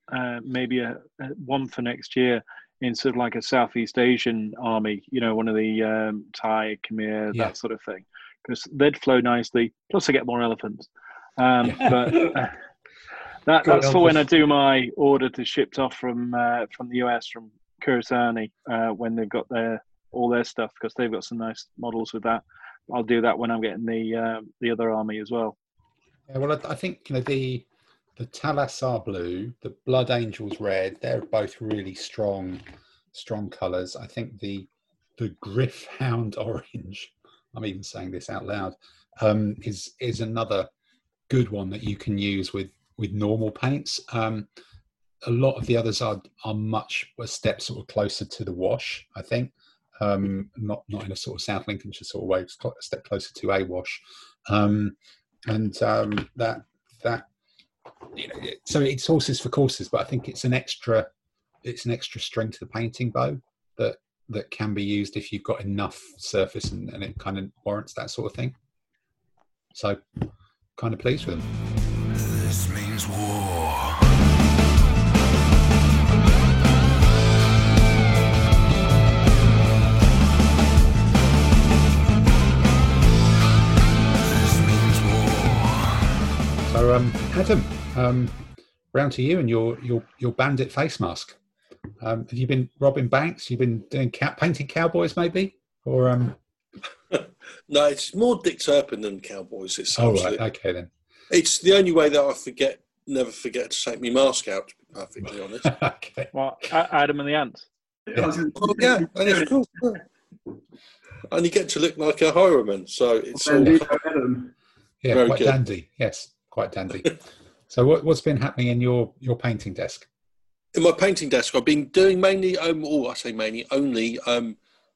maybe a one for next year in sort of like a Southeast Asian army, you know, one of the Thai, Khmer, that sort of thing, because they'd flow nicely. Plus, I get more elephants. But That's for when I do my order to shipped off from the US, from Kursani, when they've got all their stuff, because they've got some nice models with that. I'll do that when I'm getting the other army as well. Yeah, well, I think, you know, the Talassar blue, the Blood Angels red, they're both really strong colours. I think the Griffhound orange, I'm even saying this out loud, is another good one that you can use with normal paints. A lot of the others are much a step sort of closer to the wash, I think. Not in a sort of South Lincolnshire sort of way, it's a step closer to a wash. That you know, so it's horses for courses, but I think it's an extra string to the painting bow that can be used if you've got enough surface and it kind of warrants that sort of thing. So kind of pleased with them. This means war. So, Adam, round to you and your bandit face mask. Have you been robbing banks? You've been doing painting cowboys, maybe, or? No, it's more Dick Turpin than cowboys. It's right, okay then. It's the only way that I never forget to take my mask out, to be perfectly honest. Okay. Well, Adam and the Ants. Yeah, oh, yeah, and it's cool. And you get to look like a highwayman, so it's Adam. Yeah, very quite good. Dandy. Yes. Quite dandy. So what's been happening in your painting desk? In my painting desk, I've been doing only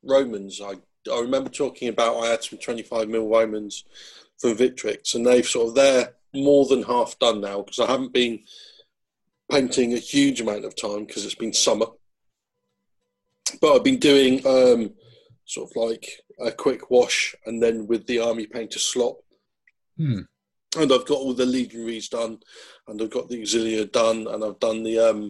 Romans. I remember talking about I had some 25mm Romans from Victrix, and they're more than half done now, because I haven't been painting a huge amount of time because it's been summer. But I've been doing sort of like a quick wash and then with the Army Painter slop. And I've got all the legionaries done, and I've got the auxilia done, and I've done the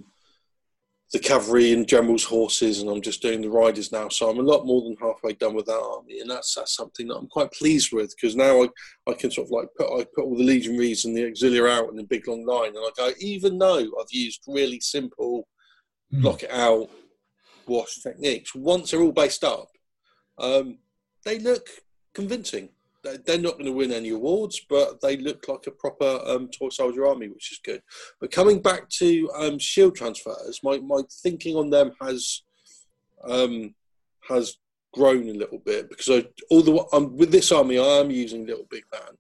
cavalry and generals' horses, and I'm just doing the riders now. So I'm a lot more than halfway done with that army, and that's something that I'm quite pleased with, because now I can sort of like put all the legionaries and the auxilia out in a big long line, and I go, even though I've used really simple block it out wash techniques, once they're all based up, they look convincing. They're not going to win any awards, but they look like a proper toy soldier army, which is good. But coming back to shield transfers, my thinking on them has grown a little bit, because with this army, I am using Little Big Man.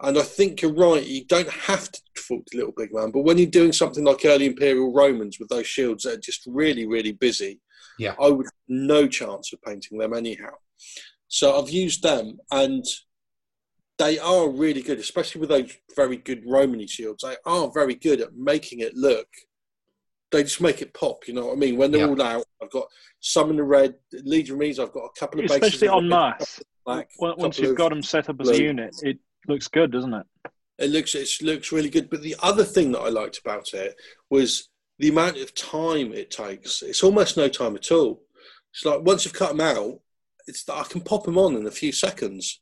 And I think you're right, you don't have to default to Little Big Man, but when you're doing something like early Imperial Romans with those shields that are just really, really busy, yeah, I would have no chance of painting them anyhow. So I've used them, and they are really good, especially with those very good Romany shields. They are very good at making it look. They just make it pop, you know what I mean? When they're all out, I've got some in the red, legionaries, I've got a couple of bases. Especially on mass. Once you've got them set up as a unit, it looks good, doesn't it? It looks really good. But the other thing that I liked about it was the amount of time it takes. It's almost no time at all. It's like once you've cut them out, it's that I can pop them on in a few seconds,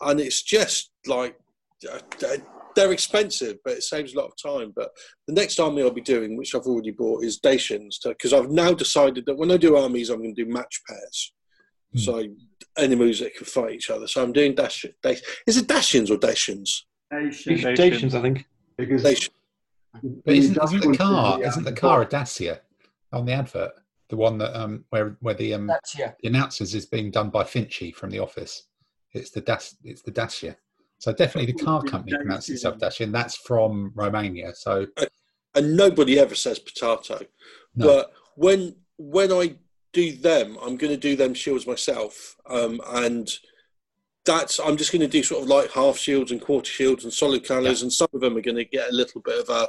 and it's just like they're expensive, but it saves a lot of time. But the next army I'll be doing, which I've already bought, is Dacians, because I've now decided that when I do armies, I'm going to do match pairs, so enemies that can fight each other. So I'm doing is it Dacians or Dacians? Dacians, I think. Dacians. But isn't the car a Dacia on the advert? The one that where the announcers is being done by Finchy from The Office. It's the Dacia. So definitely the car company pronounces itself Dacia, and that's from Romania. So and nobody ever says potato. No. But when I do them, I'm going to do them shields myself, and I'm just going to do sort of like half shields and quarter shields and solid colours, and some of them are going to get a little bit of a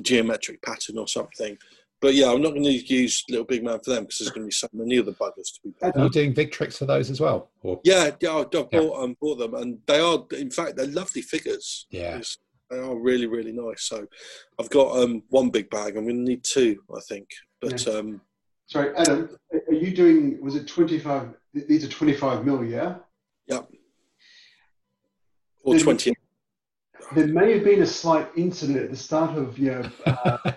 geometric pattern or something. But yeah, I'm not going to use Little Big Man for them, because there's going to be so many other buggers to be paid. Are you doing Victrix for those as well? Or? Yeah, I bought them, and they are, in fact, they're lovely figures. Yeah, they are really, really nice. So I've got one big bag. I'm going to need two, I think. But yeah. Sorry, Adam, are you doing? Was it 25? These are 25mm, yeah. Or 20. There may have been a slight incident at the start of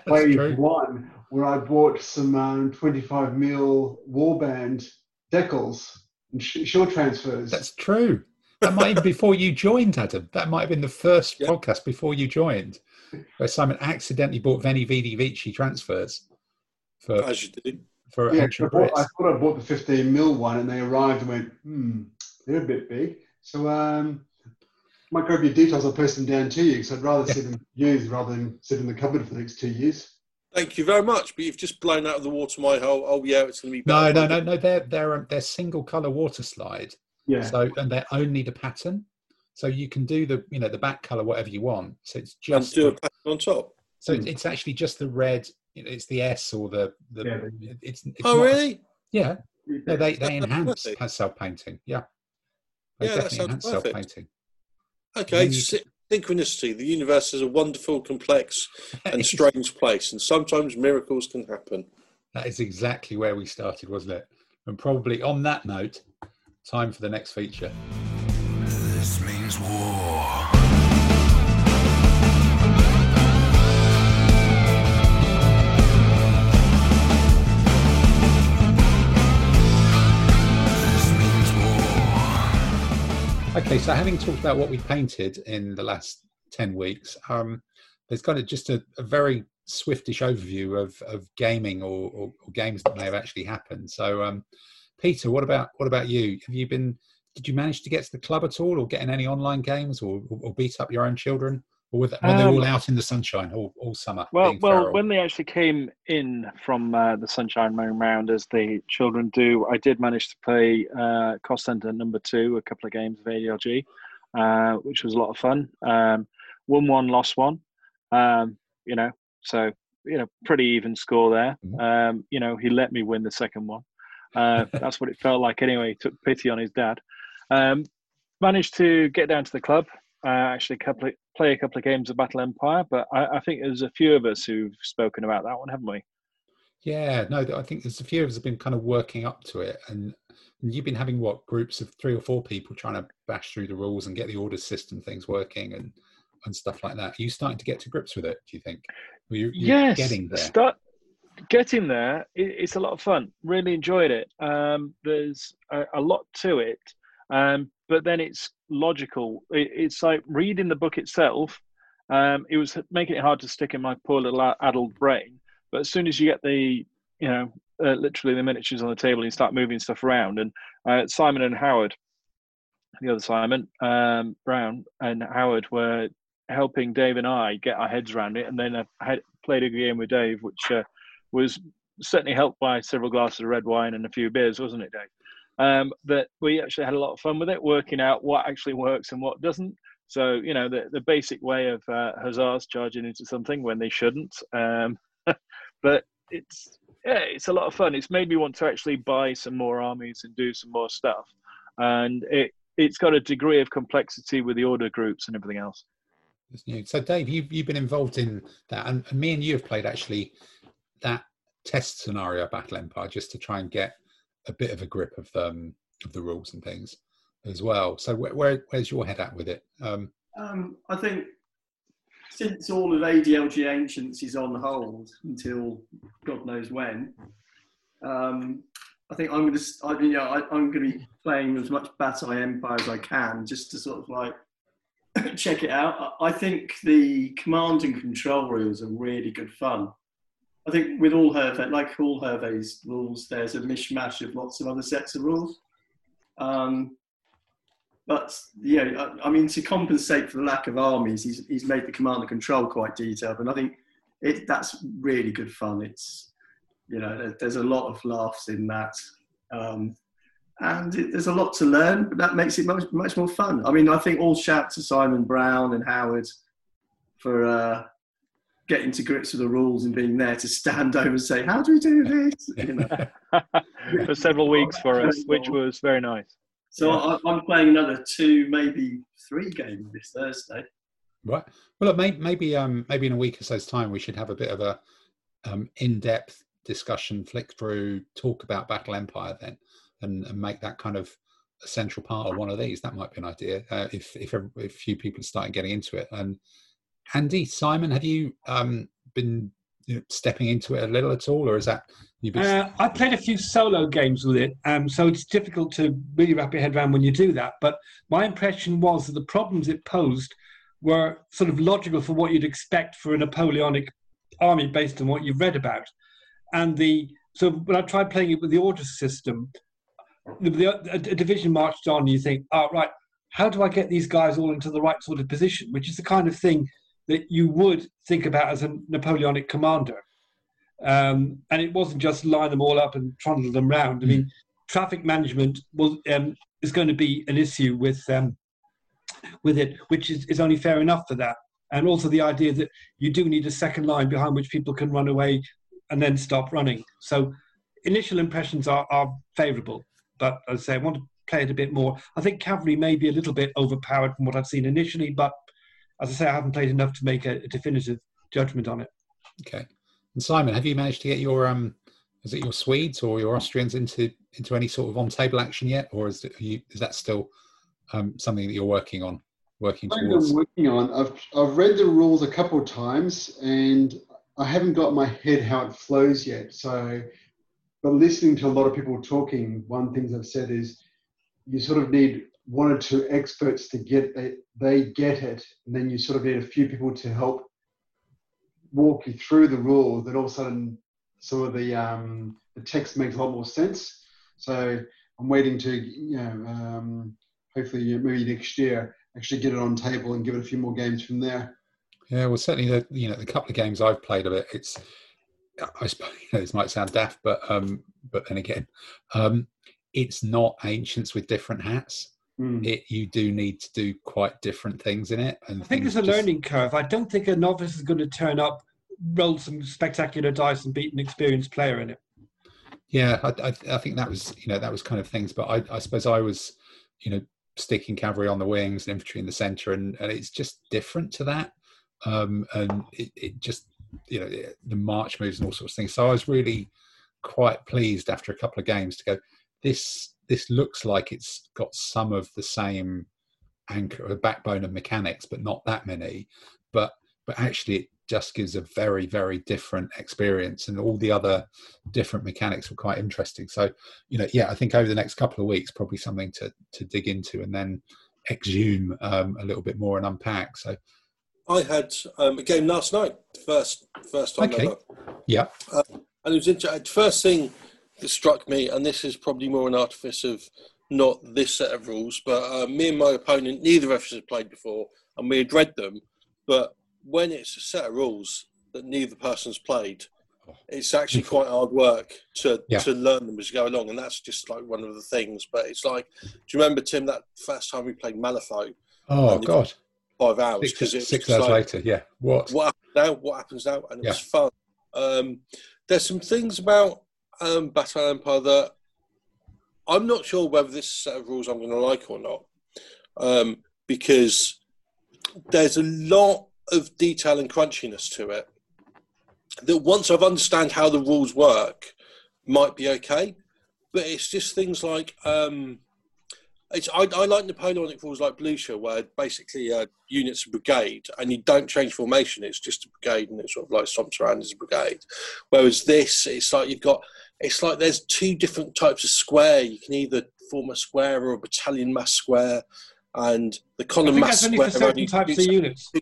wave one where I bought some 25 mil warband decals and shore transfers. That's true. That might have been before you joined, Adam. That might have been the first podcast before you joined, where Simon accidentally bought Veni Vidi Vici transfers. I thought I bought the 15 mil one, and they arrived and went, they're a bit big. So might grab your details, I'll post them down to you, because I'd rather see them used rather than sit in the cupboard for the next 2 years. Thank you very much, but you've just blown out of the water my whole, oh yeah, it's going to be bad. No, they're single colour water slide. Yeah. So, and they're only the pattern. So you can do the, the back colour, whatever you want. So it's just... And do a pattern on top. So it's actually just the red, it's the S or the yeah. It's oh, really? Yeah. No, they enhance self-painting. Yeah. They definitely enhance self-painting. Okay, synchronicity. The universe is a wonderful, complex and strange place, and sometimes miracles can happen. That is exactly where we started, wasn't it? And probably on that note, time for the next feature. This means war. Okay, so having talked about what we painted in the last 10 weeks, there's kind of just a very swiftish overview of gaming or games that may have actually happened. So, Peter, what about you? Did you manage to get to the club at all, or get in any online games, or beat up your own children, or were they all out in the sunshine all summer? Well, when they actually came in from the sunshine round, as the children do, I did manage to play Cost Center #2, a couple of games of ADLG, which was a lot of fun. Won one, lost one. So pretty even score there. He let me win the second one. That's what it felt like anyway. He took pity on his dad. Managed to get down to the club. Play a couple of games of Bataille Empire, but I think there's a few of us who've spoken about that one, haven't we? Yeah, no, I think there's a few of us have been kind of working up to it, and you've been having groups of 3 or 4 people trying to bash through the rules and get the order system things working and stuff like that. Are you starting to get to grips with it, do you think? Yes, getting there. Getting there. It's a lot of fun. Really enjoyed it. There's a lot to it. But then it's logical. It's like reading the book itself. It was making it hard to stick in my poor little adult brain. But as soon as you get the, literally the miniatures on the table, and you start moving stuff around. And Simon and Howard, the other Simon, Brown and Howard, were helping Dave and I get our heads around it. And then I played a game with Dave, which was certainly helped by several glasses of red wine and a few beers, wasn't it, Dave? That we actually had a lot of fun with it, working out what actually works and what doesn't. So, the basic way of hussars charging into something when they shouldn't. But it's a lot of fun. It's made me want to actually buy some more armies and do some more stuff. And it's got a degree of complexity with the order groups and everything else. So, Dave, you've been involved in that. And me and you have played, actually, that test scenario Bataille Empire, just to try and get a bit of a grip of the rules and things as well. So where's your head at with it? I think since all of ADLG Ancients is on hold until God knows when, I think I'm going to be playing as much Bataille Empire as I can, just to sort of check it out. I think the command and control rules are really good fun. I think with all Hervé, like all Hervé's rules, there's a mishmash of lots of other sets of rules. To compensate for the lack of armies, he's made the command and control quite detailed, and I think that's really good fun. It's, there's a lot of laughs in that. There's a lot to learn, but that makes it much, much more fun. I think all shout to Simon Brown and Howard for... getting to grips with the rules and being there to stand over and say, how do we do this? For several weeks for us, which was very nice. So yeah. I'm playing another 2, maybe 3 games this Thursday. Right. Well, maybe in a week or so's time, we should have a bit of a in-depth discussion, flick through, talk about Bataille Empire then, and make that kind of a central part of one of these. That might be an idea if a few people start getting into it. And Andy, Simon, have you been stepping into it a little at all, or is that you've been... I played a few solo games with it, so it's difficult to really wrap your head around when you do that. But my impression was that the problems it posed were sort of logical for what you'd expect for a Napoleonic army based on what you've read about. And so when I tried playing it with the order system, a division marched on, and you think, oh, right, how do I get these guys all into the right sort of position? Which is the kind of thing that you would think about as a Napoleonic commander. And it wasn't just line them all up and trundle them round. I mean, traffic management is going to be an issue with it, which is only fair enough for that. And also the idea that you do need a second line behind which people can run away and then stop running. So initial impressions are favourable. But as I say, I want to play it a bit more. I think cavalry may be a little bit overpowered from what I've seen initially, but as I say, I haven't played enough to make a definitive judgment on it. Okay. And Simon, have you managed to get your is it your Swedes or your Austrians into any sort of on-table action yet, or is that still something that you're working on? I've read the rules a couple of times, and I haven't got my head how it flows yet. So, but listening to a lot of people talking, one of the things I've said is you sort of need one or two experts to get they get it, and then you sort of need a few people to help walk you through the rules. Then all of a sudden, some of the text makes a lot more sense. So I'm waiting to hopefully maybe next year actually get it on table and give it a few more games from there. Yeah, well, certainly the couple of games I've played of it, it's, I suppose, this might sound daft, but then again, it's not Ancients with Different Hats. You do need to do quite different things in it. And I think there's a learning curve. I don't think a novice is going to turn up, roll some spectacular dice and beat an experienced player in it. Yeah, I think that was, that was kind of things. But I suppose I was, sticking cavalry on the wings and infantry in the centre, and it's just different to that. And it just, the march moves and all sorts of things. So I was really quite pleased after a couple of games to go, this looks like it's got some of the same anchor or backbone of mechanics, but not that many. But actually, it just gives a very, very different experience, and all the other different mechanics were quite interesting. So, I think over the next couple of weeks, probably something to dig into and then exhume a little bit more and unpack. So, I had a game last night, first time ever. Yeah, and it was interesting. First thing that struck me, and this is probably more an artifice of not this set of rules, but me and my opponent, neither of us had played before, and we had read them. But when it's a set of rules that neither person's played, it's actually quite hard work to learn them as you go along, and that's just like one of the things. But it's like, do you remember, Tim, that first time we played Malifaux? Oh God, 5 hours, because it's 6 hours like, later. Yeah, what happens now? What happens now? And it was fun. There's some things about Bataille Empire that I'm not sure whether this set of rules I'm going to like or not, because there's a lot of detail and crunchiness to it that once I've understand how the rules work might be okay, but it's just things like I like Napoleonic rules like Blucher, where basically units are brigade and you don't change formation, it's just a brigade and it's sort of like stomps around as a brigade. Whereas this, it's like there's two different types of square. You can either form a square or a battalion mass square, and the column mass square. I think that's only for certain types of units.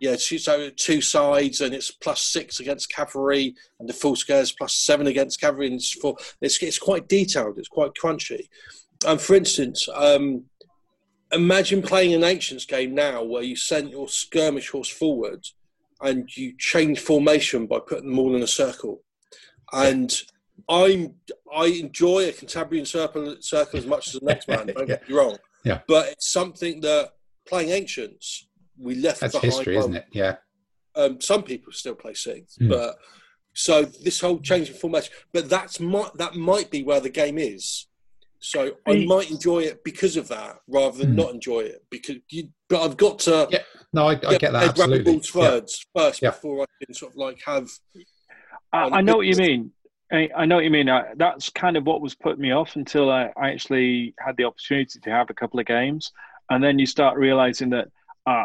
Yeah, so two sides, and it's +6 against cavalry, and the full square is +7 against cavalry, and it's 4. It's quite detailed, it's quite crunchy. And for instance, imagine playing an Ancients game now where you send your skirmish horse forward and you change formation by putting them all in a circle. And I enjoy a Cantabrian circle as much as the next man, don't get me wrong. Yeah. But it's something that playing Ancients, we left behind. That's history, isn't it? Yeah. Some people still play Sixth, but so this whole change in formation, but that might be where the game is. So I might enjoy it because of that, rather than not enjoy it. But I've got to. Yeah. No, I get that absolutely. First before I can sort of like have. I know what you mean. I know what you mean. That's kind of what was putting me off until I actually had the opportunity to have a couple of games. And then you start realizing that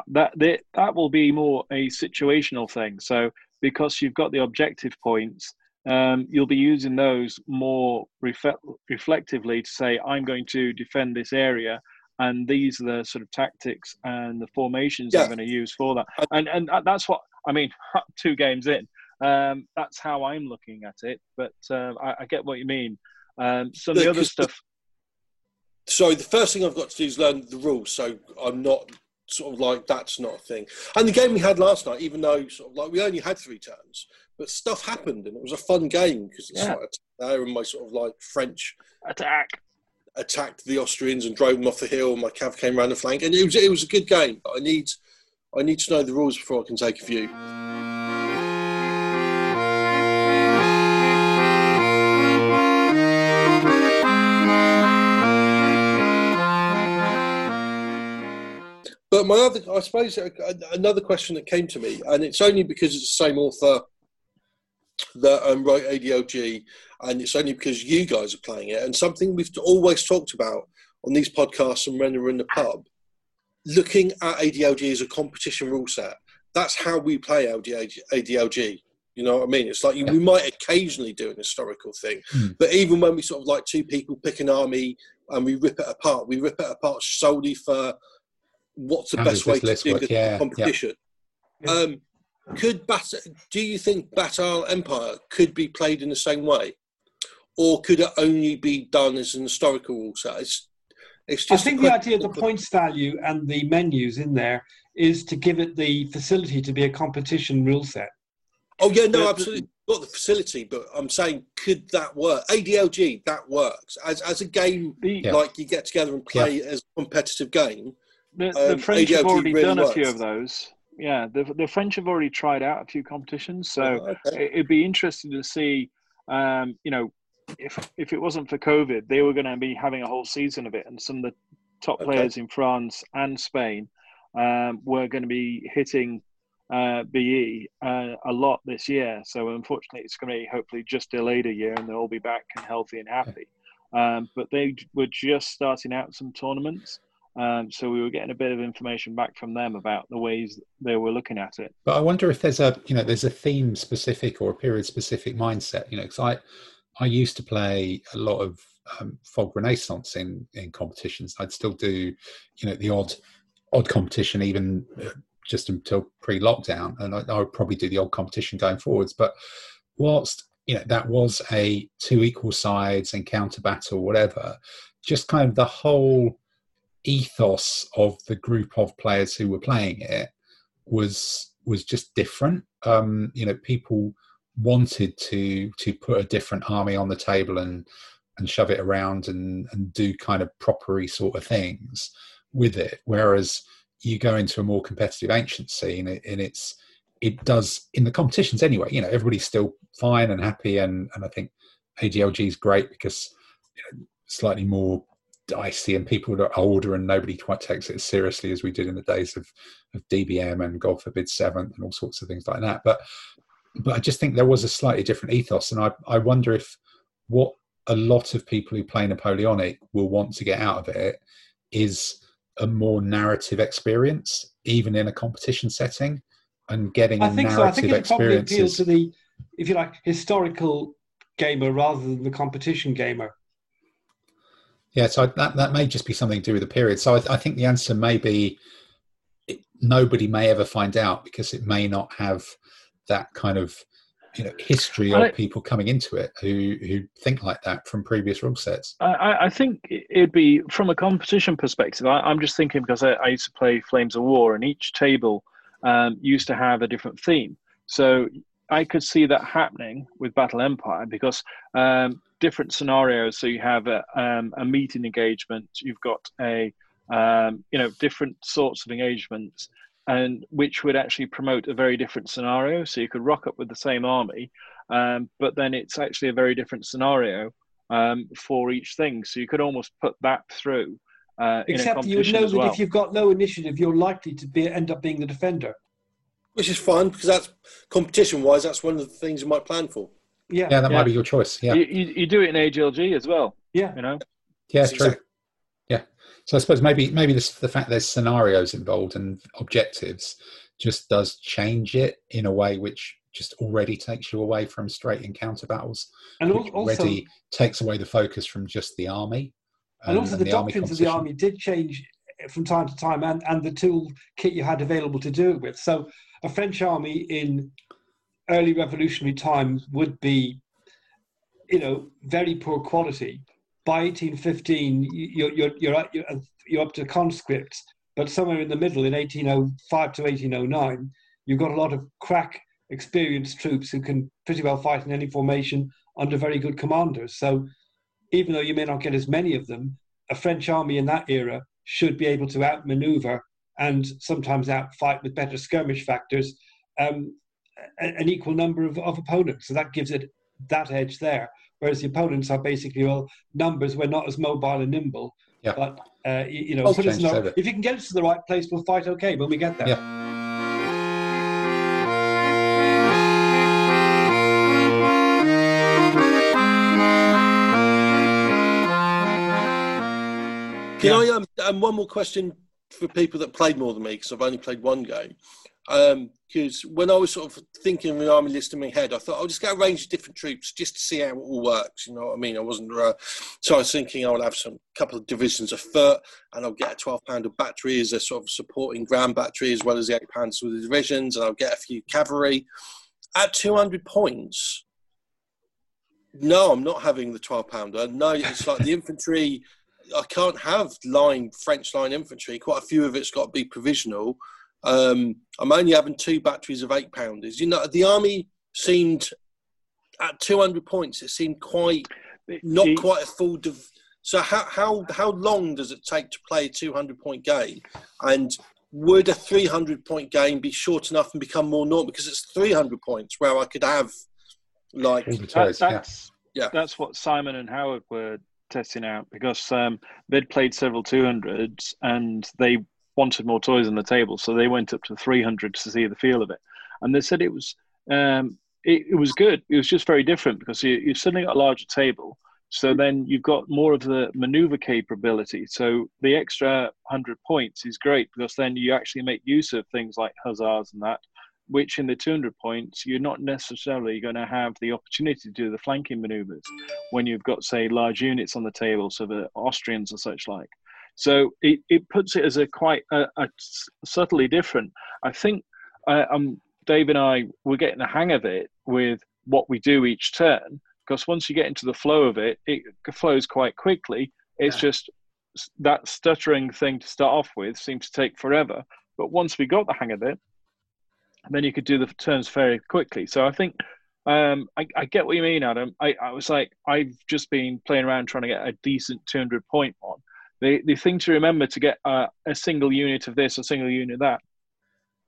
that will be more a situational thing. So because you've got the objective points, you'll be using those more reflectively to say, I'm going to defend this area. And these are the sort of tactics and the formations I'm going to use for that. And that's what, I mean, 2 games in. That's how I'm looking at it, but I get what you mean. Some of the other stuff. So the first thing I've got to do is learn the rules, so I'm not sort of like, that's not a thing. And the game we had last night, even though sort of like we only had 3 turns, but stuff happened and it was a fun game because it's like there, and my sort of like French attacked the Austrians and drove them off the hill, and my Cav came around the flank, and it was a good game. But I need to know the rules before I can take a view. But my other, I suppose, another question that came to me, and it's only because it's the same author that wrote ADLG, and it's only because you guys are playing it, and something we've always talked about on these podcasts and when we're in the pub, looking at ADLG as a competition rule set. That's how we play ADLG. You know what I mean? It's like we might occasionally do an historical thing, but even when we sort of like 2 people pick an army and we rip it apart solely for... what's the best way to do the competition? Yeah. Do you think Bataille Empire could be played in the same way, or could it only be done as an historical rule set? I think the idea of the points value and the menus in there is to give it the facility to be a competition rule set. Oh yeah, no, absolutely not the facility, but I'm saying, could that work? ADLG, that works as a game, like you get together and play as a competitive game. The French have already done a few of those. Yeah, the French have already tried out a few competitions, so it'd be interesting to see, if it wasn't for COVID, they were going to be having a whole season of it, and some of the top players in France and Spain were going to be hitting BE a lot this year. So unfortunately, it's going to be hopefully just delayed a year, and they'll all be back and healthy and happy. But they were just starting out some tournaments. So we were getting a bit of information back from them about the ways they were looking at it. But I wonder if there's a theme specific or a period specific mindset, because I used to play a lot of Fog Renaissance in competitions. I'd still do, the odd competition, even just until pre-lockdown. And I would probably do the odd competition going forwards. But whilst, that was a 2 equal sides encounter battle, whatever, just kind of the whole ethos of the group of players who were playing it was just different. People wanted to put a different army on the table and shove it around and do kind of propery sort of things with it, whereas you go into a more competitive ancient scene and it does in the competitions anyway, everybody's still fine and happy, and I think ADLG is great because slightly more dicey, and people are older and nobody quite takes it as seriously as we did in the days of DBM and God forbid 7th and all sorts of things like that, but I just think there was a slightly different ethos, and I wonder if what a lot of people who play Napoleonic will want to get out of it is a more narrative experience, even in a competition setting, and getting a narrative experience. I think it probably appeals to the, if you like, historical gamer rather than the competition gamer. Yeah, so that may just be something to do with the period. So I think the answer may be nobody may ever find out because it may not have that kind of history of people coming into it who think like that from previous rule sets. I think it'd be, from a competition perspective, I'm just thinking because I used to play Flames of War, and each table used to have a different theme. So I could see that happening with Bataille Empire because... different scenarios, so you have a meeting engagement, you've got a different sorts of engagements, and which would actually promote a very different scenario. So you could rock up with the same army, but then it's actually a very different scenario for each thing, so you could almost put that through except in a competition. You know, that if you've got no initiative, you're likely to end up being the defender, which is fine because that's competition wise, that's one of the things you might plan for. Yeah, yeah, that might be your choice. Yeah, you do it in ADLG as well. Yeah, you know. Yeah, that's true. Exactly. Yeah, so I suppose maybe the fact there's scenarios involved and objectives just does change it in a way which just already takes you away from straight encounter battles, and also already takes away the focus from just the army. And also the doctrines of the army did change from time to time, and the tool kit you had available to do it with. So a French army in early revolutionary times would be, you know, very poor quality. By 1815, you're up to conscripts, but somewhere in the middle, in 1805 to 1809, you've got a lot of crack, experienced troops who can pretty well fight in any formation under very good commanders. So even though you may not get as many of them, a French army in that era should be able to outmaneuver and sometimes outfight with better skirmish factors an equal number of opponents. So that gives it that edge there. Whereas the opponents are basically all numbers. We're not as mobile and nimble. Yeah. But, you know, put us in our, if you can get us to the right place, we'll fight okay when we get there. Yeah. Can I, one more question for people that played more than me, because I've only played one game. Because when I was sort of thinking of an army list in my head, I thought I'll just get a range of different troops just to see how it all works. You know what I mean? I wasn't. So I was thinking I would have couple of divisions of foot, and I'll get a 12-pounder battery as a sort of supporting ground battery, as well as the 8-pounders with the divisions, and I'll get a few cavalry. At 200 points, no, I'm not having the 12-pounder. No, it's like the infantry. I can't have French line infantry. Quite a few of it's got to be provisional. I'm only having 2 batteries of 8-pounders. You know, the army seemed at 200 points. It seemed quite a full. So how long does it take to play a 200-point game? And would a 300-point game be short enough and become more normal? Because it's 300 points where I could have like that's what Simon and Howard were testing out, because they'd played several 200s and they wanted more toys on the table, so they went up to 300 to see the feel of it, and they said it was good. It was just very different because you've suddenly got a larger table, so then you've got more of the maneuver capability, so the extra 100 points is great because then you actually make use of things like hussars and that, which in the 200 points, you're not necessarily going to have the opportunity to do the flanking manoeuvres when you've got, say, large units on the table, so the Austrians and such like. So it puts it as a subtly different. I think Dave and I were getting the hang of it with what we do each turn, because once you get into the flow of it, it flows quite quickly. It's just that stuttering thing to start off with seems to take forever. But once we got the hang of it, then you could do the turns very quickly. So I think I get what you mean, Adam. I was like, I've just been playing around trying to get a decent 200-point one. The thing to remember to get a single unit of this, a single unit of that,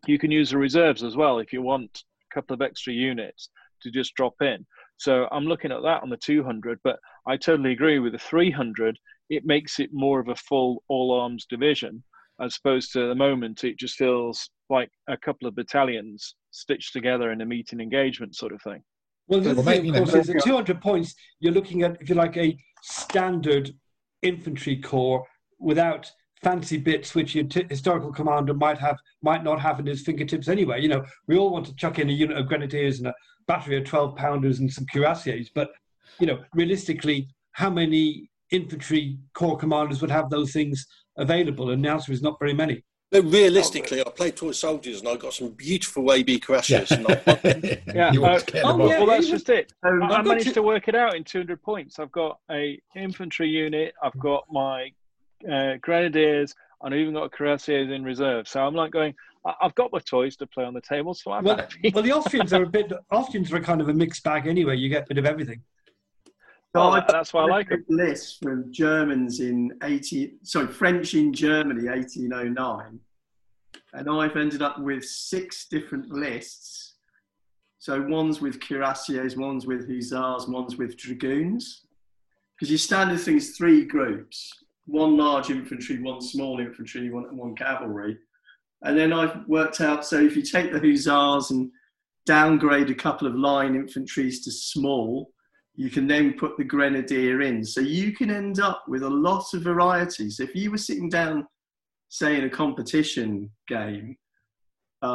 you can use the reserves as well if you want a couple of extra units to just drop in. So I'm looking at that on the 200, but I totally agree with the 300. It makes it more of a full all-arms division, as opposed to at the moment, it just feels like a couple of battalions stitched together in a meeting engagement sort of thing. Well, the thing, of course, is at 200 points, you're looking at, if you like, a standard infantry corps without fancy bits which your historical commander might not have in his fingertips anyway. You know, we all want to chuck in a unit of grenadiers and a battery of 12-pounders and some cuirassiers, but, you know, realistically, how many infantry corps commanders would have those things available? And the answer is not very many. But realistically, I played toy soldiers and I got some beautiful AB crashes. Well, that's just it. I managed to work it out in 200 points. I've got a infantry unit, I've got my grenadiers, and I've even got cuirassiers in reserve. So I'm like going, I've got my toys to play on the table, so I'm happy. Well, the Austrians are Austrians are kind of a mixed bag anyway. You get a bit of everything. Well, that's why I like it. List from Germans in French in Germany, 1809, and I've ended up with 6 different lists. So one's with cuirassiers, one's with hussars, one's with dragoons. Because your standard thing is 3 groups: one large infantry, one small infantry, one cavalry. And then I've worked out, so if you take the hussars and downgrade a couple of line infantries to small, you can then put the grenadier in. So you can end up with a lot of variety. So if you were sitting down, say, in a competition game at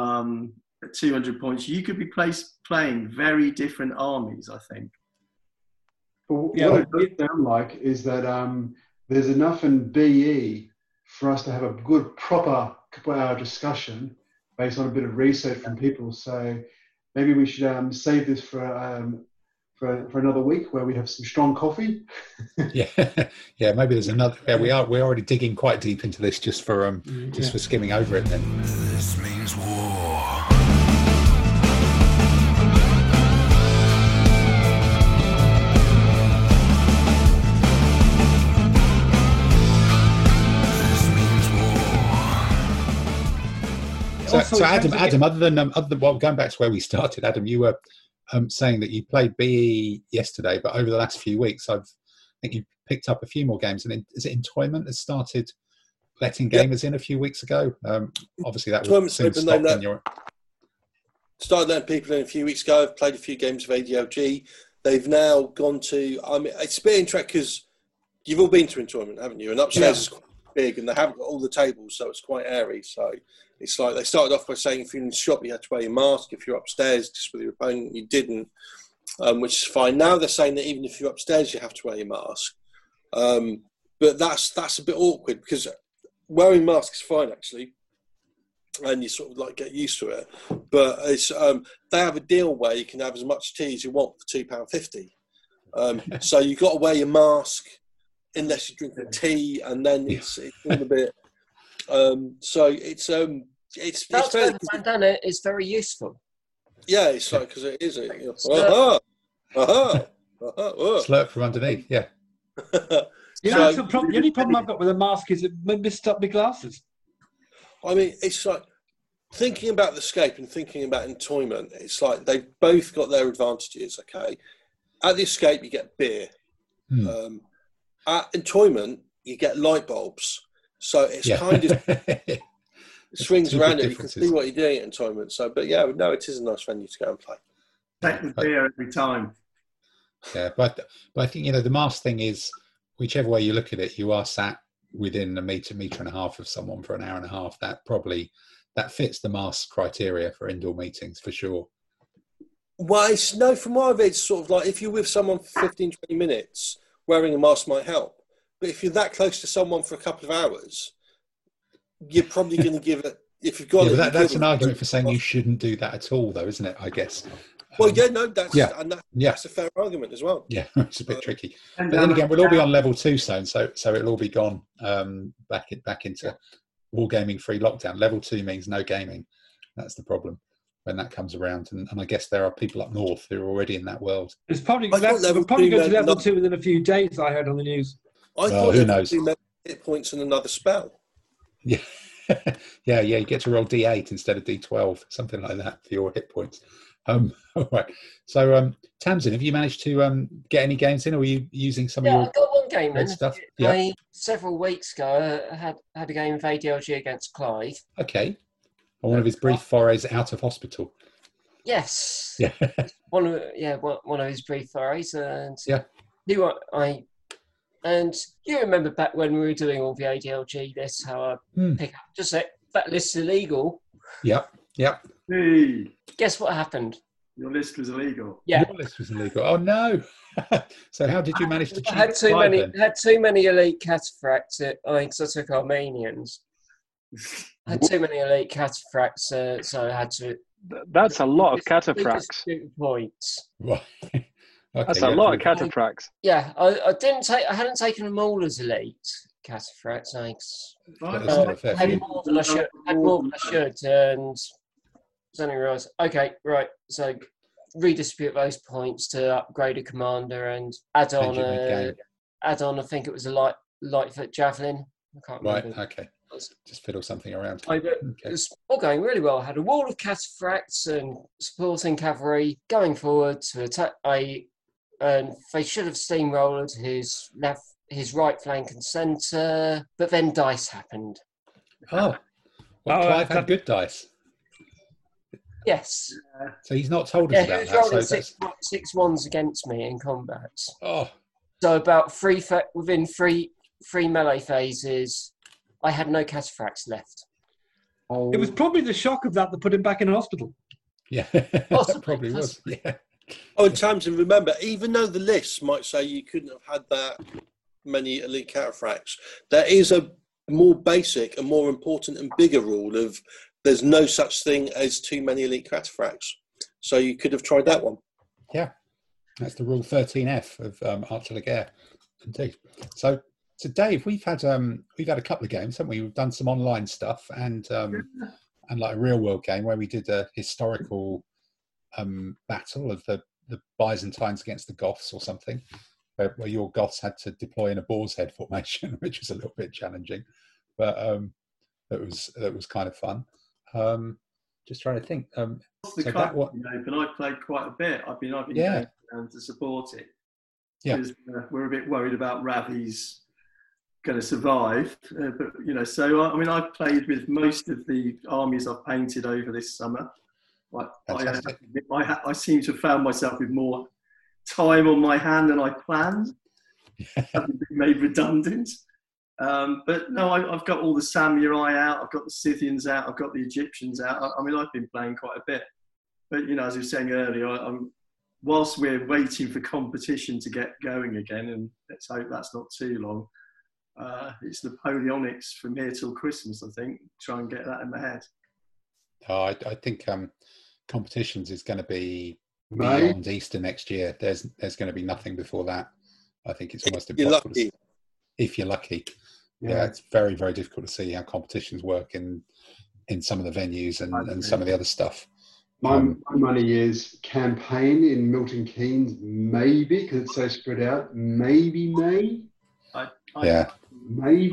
200 points, you could be playing very different armies, I think. Well, yeah, what it does sound like is that there's enough in BE for us to have a good, proper couple-hour discussion based on a bit of research from people. So maybe we should save this for another week where we have some strong coffee. Yeah, yeah. Maybe there's another. Yeah, we're already digging quite deep into this just for skimming over it then. This means war. So Adam, other than well, going back to where we started, Adam, you were saying that you played BE yesterday, but over the last few weeks, I think you picked up a few more games. And is it Entoyment that started letting gamers in a few weeks ago? Obviously, that was soon stopped in Europe. Started letting people in a few weeks ago. I've played a few games of ADLG. They've now gone to. I mean, it's a bit interesting because you've all been to Entoyment, haven't you? And upstairs is quite big, and they haven't got all the tables, so it's quite airy. So. It's like they started off by saying if you're in the shop, you had to wear your mask. If you're upstairs, just with your opponent, you didn't, which is fine. Now they're saying that even if you're upstairs, you have to wear your mask. But that's a bit awkward because wearing masks is fine, actually, and you sort of like get used to it. But it's they have a deal where you can have as much tea as you want for £2.50. So you've got to wear your mask unless you drink the tea, and then it's all a bit... so it's done it is very useful. Yeah, it's like because it is it. Slurp from underneath. Yeah. You know, so, the only problem I've got with a mask is it messed up my glasses. I mean, it's like thinking about The Escape and thinking about Entoyment. It's like they've both got their advantages. Okay, at The Escape you get beer. At Entoyment you get light bulbs. So it's kind of swings around it. You can see what you're doing at Entoyment. So, but yeah, no, it is a nice venue to go and play. Take the beer every time. Yeah, but I think, you know, the mask thing is, whichever way you look at it, you are sat within a metre and a half of someone for an hour and a half. That fits the mask criteria for indoor meetings for sure. Well, from what I've heard, it's sort of like if you're with someone for 15, 20 minutes, wearing a mask might help. But if you're that close to someone for a couple of hours, you're probably going to give it. If you've got, that's an argument for saying you shouldn't do that at all, though, isn't it? I guess. Well, that's a fair argument as well. Yeah, it's a bit tricky. But then again, we'll all be on level 2 soon, so it'll all be gone back into wargaming free lockdown. Level 2 means no gaming. That's the problem when that comes around, and I guess there are people up north who are already in that world. It's probably we'll probably go to level 2 within a few days. I heard on the news. I thought who knows? Hit points in another spell. Yeah, yeah. You get to roll D8 instead of D12, something like that for your hit points. All right. So, Tamsin, have you managed to get any games in, or are you using some of your? Yeah, I got one game in. Stuff? Yeah. Several weeks ago, I had a game of ADLG against Clive. Okay. On one of his brief forays out of hospital. Yes. Yeah. one of his brief forays, and And you remember back when we were doing all the ADLG, this how I pick up just that list is illegal. Yep. Hey. Guess what happened? Your list was illegal. Yeah. Your list was illegal. Oh no. So how did you manage to cheat? I had too many elite cataphracts because I took Armenians. I had too many elite cataphracts, so I had to that's a lot of cataphracts. Points. Right. Okay, that's a lot of cataphracts. Yeah, I hadn't taken them all as elite cataphracts. I had more than I should. And suddenly realised, okay, right. So redistribute those points to upgrade a commander and add on. I think it was a lightfoot javelin. I can't remember. Right. Okay. Just fiddle something around. It was all going really well. I had a wall of cataphracts and supporting cavalry going forward to attack. They should have steamrolled his right flank and centre, but then dice happened. Oh, well, Clive had good dice. Yes. So he's not told us about that. Yeah, he was rolling six ones against me in combat. Oh. So about within three melee phases, I had no cataphracts left. Oh. It was probably the shock of that put him back in a hospital. Yeah, that probably was. Yeah. Oh, and Tamsin, remember, even though the list might say you couldn't have had that many elite cataphracts, there is a more basic and more important and bigger rule of there's no such thing as too many elite cataphracts. So you could have tried that one. Yeah, that's the rule 13F of Archer Laguerre. Indeed. So Dave, we've had a couple of games, haven't we? We've done some online stuff and like a real world game where we did a historical battle of the Byzantines against the Goths or something, where your Goths had to deploy in a boar's head formation, which was a little bit challenging, but that was kind of fun. Just trying to think. So that one, and I played quite a bit. I've been going down to support it. Yeah, because we're a bit worried about Ravi's going to survive, but so I've played with most of the armies I've painted over this summer. I seem to have found myself with more time on my hand than I planned. Having been made redundant. But no, I've got all the samurai out, I've got the Scythians out, I've got the Egyptians out. I've been playing quite a bit. But, as I was saying earlier, whilst we're waiting for competition to get going again, and let's hope that's not too long, it's Napoleonics from here till Christmas, I think. Try and get that in my head. I think competitions is going to be beyond Easter next year. There's going to be nothing before that. I think it's almost impossible. If you're lucky. Yeah, it's very, very difficult to see how competitions work in some of the venues and some of the other stuff. My money is campaign in Milton Keynes, maybe, because it's so spread out, maybe May. Maybe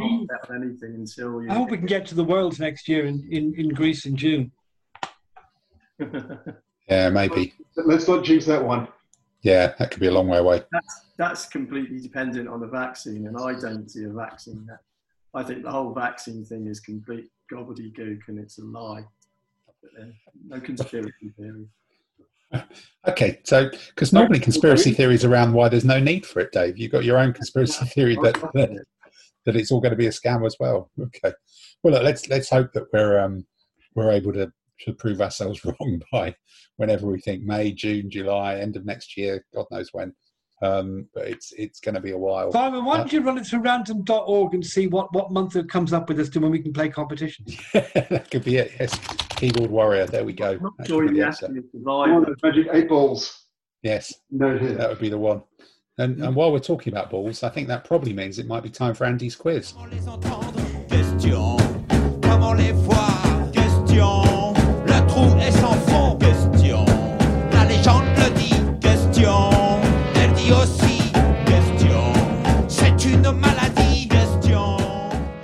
anything until I hope we can get to the Worlds next year in Greece in June. Yeah, maybe. Let's not jinx that one. Yeah, that could be a long way away. That's completely dependent on the vaccine, and I don't see a vaccine. I think the whole vaccine thing is complete gobbledygook, and it's a lie. No conspiracy theory. Okay, so because normally conspiracy theories around why there's no need for it, Dave. You've got your own conspiracy theory that it's all going to be a scam as well. Okay, well look, let's hope that we're able to prove ourselves wrong by whenever we think May, June, July, end of next year, God knows when. But it's going to be a while. Simon, why don't you run it through random.org and see what month it comes up with as to when we can play competitions? That could be it, yes. Keyboard Warrior, there we go. Not sure you asked me to survive. Oh, the magic 8 balls. Yes, that would be the one. And while we're talking about balls, I think that probably means it might be time for Andy's quiz.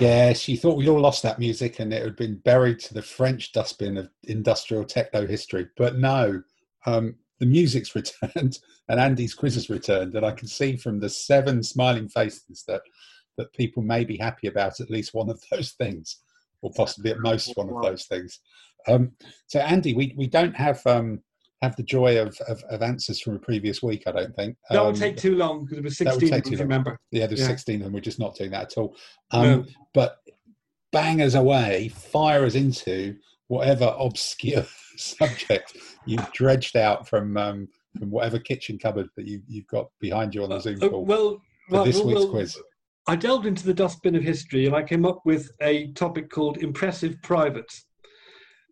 Yeah, she thought we'd all lost that music and it had been buried to the French dustbin of industrial techno history. But no, the music's returned and Andy's quiz has returned. And I can see from the 7 smiling faces that people may be happy about at least one of those things, or possibly at most one of those things. So, Andy, we don't have the joy of answers from a previous week, I don't think. That would take too long, because there were 16 of them, if you remember. Yeah, there's 16 of them. We're just not doing that at all. No. But bang us away, fire us into whatever obscure subject you've dredged out from whatever kitchen cupboard that you've got behind you on the Zoom call for this week's quiz. I delved into the dustbin of history and I came up with a topic called Impressive Privates.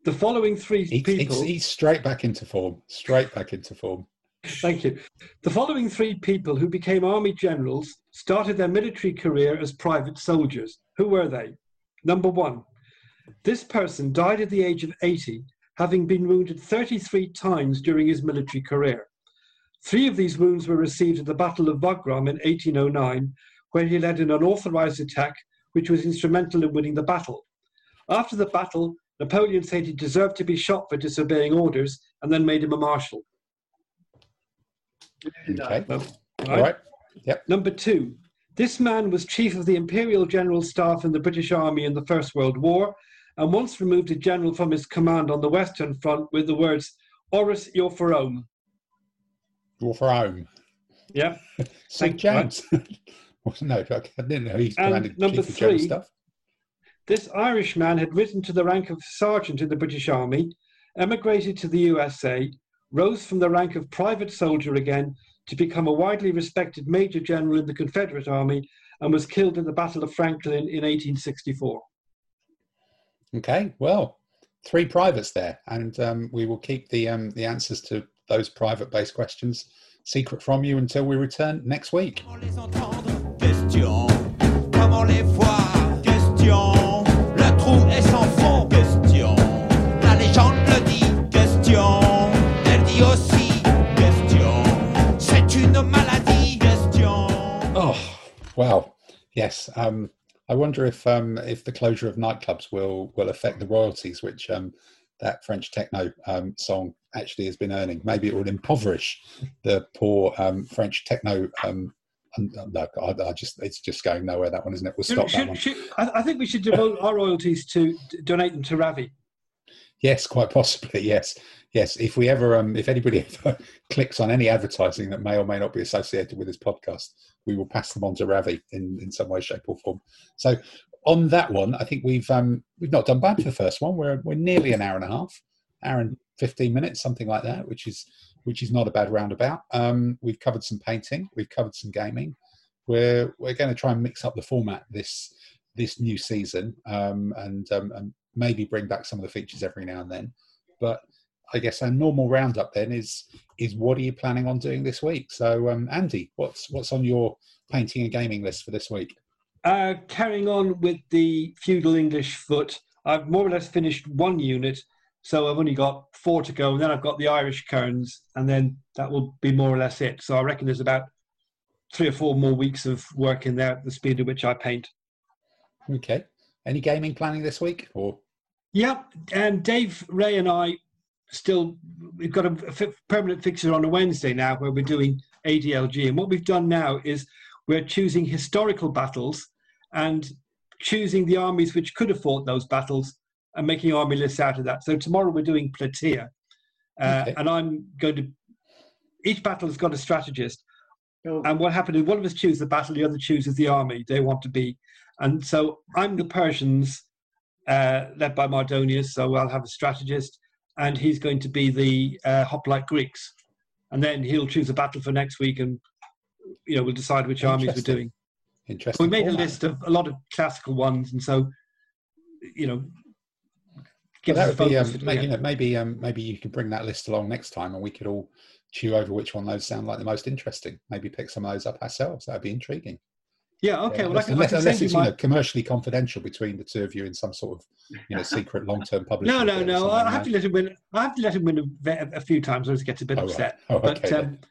The following three people... He's straight back into form. Thank you. The following 3 people who became army generals started their military career as private soldiers. Who were they? Number 1, this person died at the age of 80, having been wounded 33 times during his military career. 3 of these wounds were received at the Battle of Wagram in 1809, where he led an unauthorized attack, which was instrumental in winning the battle. After the battle, Napoleon said he deserved to be shot for disobeying orders and then made him a marshal. Okay. All right. Yep. Number 2. This man was chief of the Imperial General Staff in the British Army in the First World War and once removed a general from his command on the Western Front with the words, "Oris, you're for Rome." You're for Rome. Yeah. St. James. No, I didn't know he's commanded Chief of German stuff. This Irishman had risen to the rank of sergeant in the British Army, emigrated to the USA, rose from the rank of private soldier again to become a widely respected major general in the Confederate Army, and was killed at the Battle of Franklin in 1864. Okay, well, three privates there, and we will keep the answers to those private-based questions secret from you until we return next week. Oh, wow. Yes. I wonder if the closure of nightclubs will affect the royalties, which that French techno song actually has been earning. Maybe it will impoverish the poor French techno. No, I just—it's just going nowhere. That one, isn't it? We'll stop that one. I think we should devote our royalties to donate them to Ravi. Yes, quite possibly. Yes. If we ever, if anybody ever clicks on any advertising that may or may not be associated with this podcast, we will pass them on to Ravi in some way, shape, or form. So, on that one, I think we've not done bad for the first one. We're nearly an hour and a half, hour and 15 minutes, something like that, which is not a bad roundabout. We've covered some painting, we've covered some gaming. We're going to try and mix up the format this new season, and maybe bring back some of the features every now and then. But I guess our normal roundup then is what are you planning on doing this week? So Andy, what's on your painting and gaming list for this week? Carrying on with the feudal English foot, I've more or less finished one unit. So I've only got 4 to go, and then I've got the Irish Kerns, and then that will be more or less it. So I reckon there's about 3 or 4 more weeks of work in there at the speed at which I paint. Okay. Any gaming planning this week? Or yeah, Dave, Ray and I we've got a permanent fixture on a Wednesday now where we're doing ADLG. And what we've done now is we're choosing historical battles and choosing the armies which could have fought those battles, and making army lists out of that. So tomorrow we're doing Plataea, okay. And I'm going to... Each battle has got a strategist. Oh. And what happened is one of us chooses the battle, the other chooses the army they want to be. And so I'm the Persians, led by Mardonius, so I'll have a strategist, and he's going to be the hoplite Greeks. And then he'll choose a battle for next week, and we'll decide which armies we're doing. Interesting. So we made a list of a lot of classical ones, and so, that would be, maybe you could bring that list along next time, and we could all chew over which one those sound like the most interesting. Maybe pick some of those up ourselves. That'd be intriguing. Yeah. Okay. Yeah, unless it's commercially confidential between the two of you in some sort of secret long-term publishing. No. I have to let him win. I have to let him win a few times, or else he gets a bit upset. Right. Oh, okay, but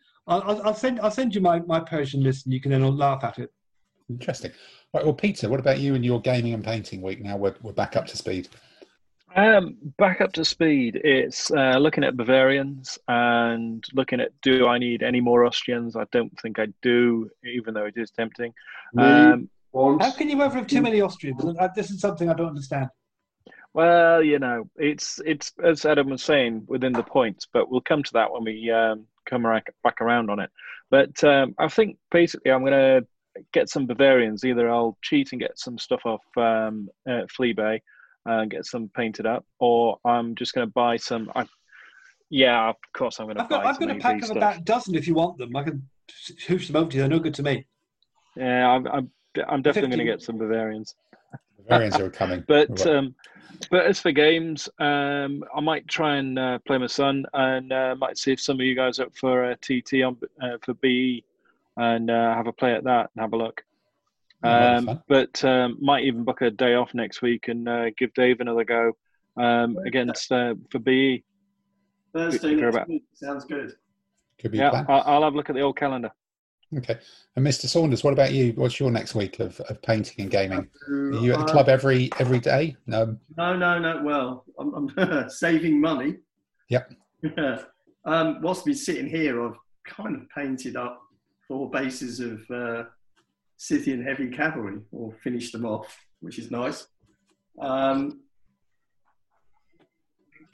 I'll send you my Persian list, and you can then all laugh at it. Interesting. Right. Well, Peter, what about you and your gaming and painting week? Now we're back up to speed. Back up to speed. It's looking at Bavarians and looking at, do I need any more Austrians? I don't think I do, even though it is tempting. How can you ever have too many Austrians? This is something I don't understand. Well, it's as Adam was saying, within the points, but we'll come to that when we come back around on it. But I think basically I'm going to get some Bavarians. Either I'll cheat and get some stuff off Fleabay and get some painted up, or I'm just going to buy some. Of course I'm going to buy some. I've got a pack of about a dozen if you want them. I can hoosh them over to you. They're no good to me. Yeah, I'm definitely going to get some Bavarians. Bavarians are coming. But as for games, I might try and play my son, and might see if some of you guys are up for TT for BE, and have a play at that and have a look. Might even book a day off next week and give Dave another go against for BE. Thursday next week. Sounds good. Could be planned. I'll have a look at the old calendar. Okay. And Mr. Saunders, what about you? What's your next week of painting and gaming? Are you at the club every day? No. Well, I'm saving money. Yep. Whilst we're sitting here, I've kind of painted up 4 bases of... Scythian heavy cavalry, or finish them off, which is nice.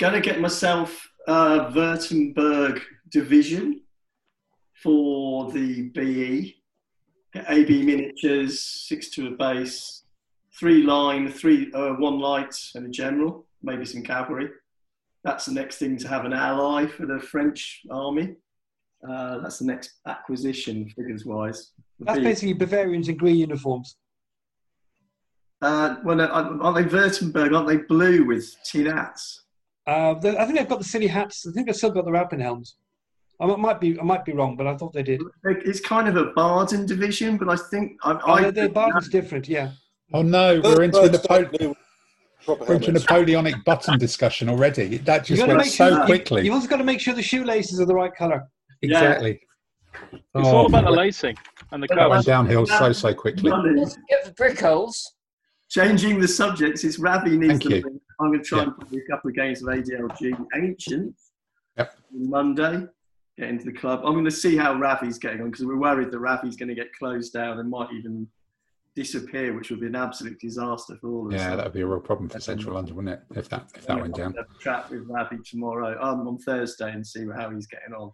going to get myself a Württemberg division for the BE. AB miniatures, 6 to a base, 1 light and a general, maybe some cavalry. That's the next thing, to have an ally for the French army. That's the next acquisition, figures-wise. That's basically Bavarians in green uniforms. Well, no, aren't they Württemberg? Aren't they blue with tin hats? I think they've got the silly hats. I think they've still got the Rappenhelms. I might be wrong, but I thought they did. It's kind of a Baden division, but I think... the Baden's different, yeah. Oh, no, we're into the... We're into a Napoleonic button discussion already. That just went so quickly. You've also got to make sure the shoelaces are the right colour. Exactly. Yeah. It's all about the lacing and the colour. That went downhill so quickly. Let's get the brick holes. Changing the subjects, it's Ravi needs to... I'm going to try and play a couple of games of ADLG Ancient on Monday. Get into the club. I'm going to see how Ravi's getting on, because we're worried that Ravi's going to get closed down and might even disappear, which would be an absolute disaster for all of us. Yeah, that would be a real problem for Central London, wouldn't it, if that went down. I'll have a chat with Ravi tomorrow, on Thursday, and see how he's getting on.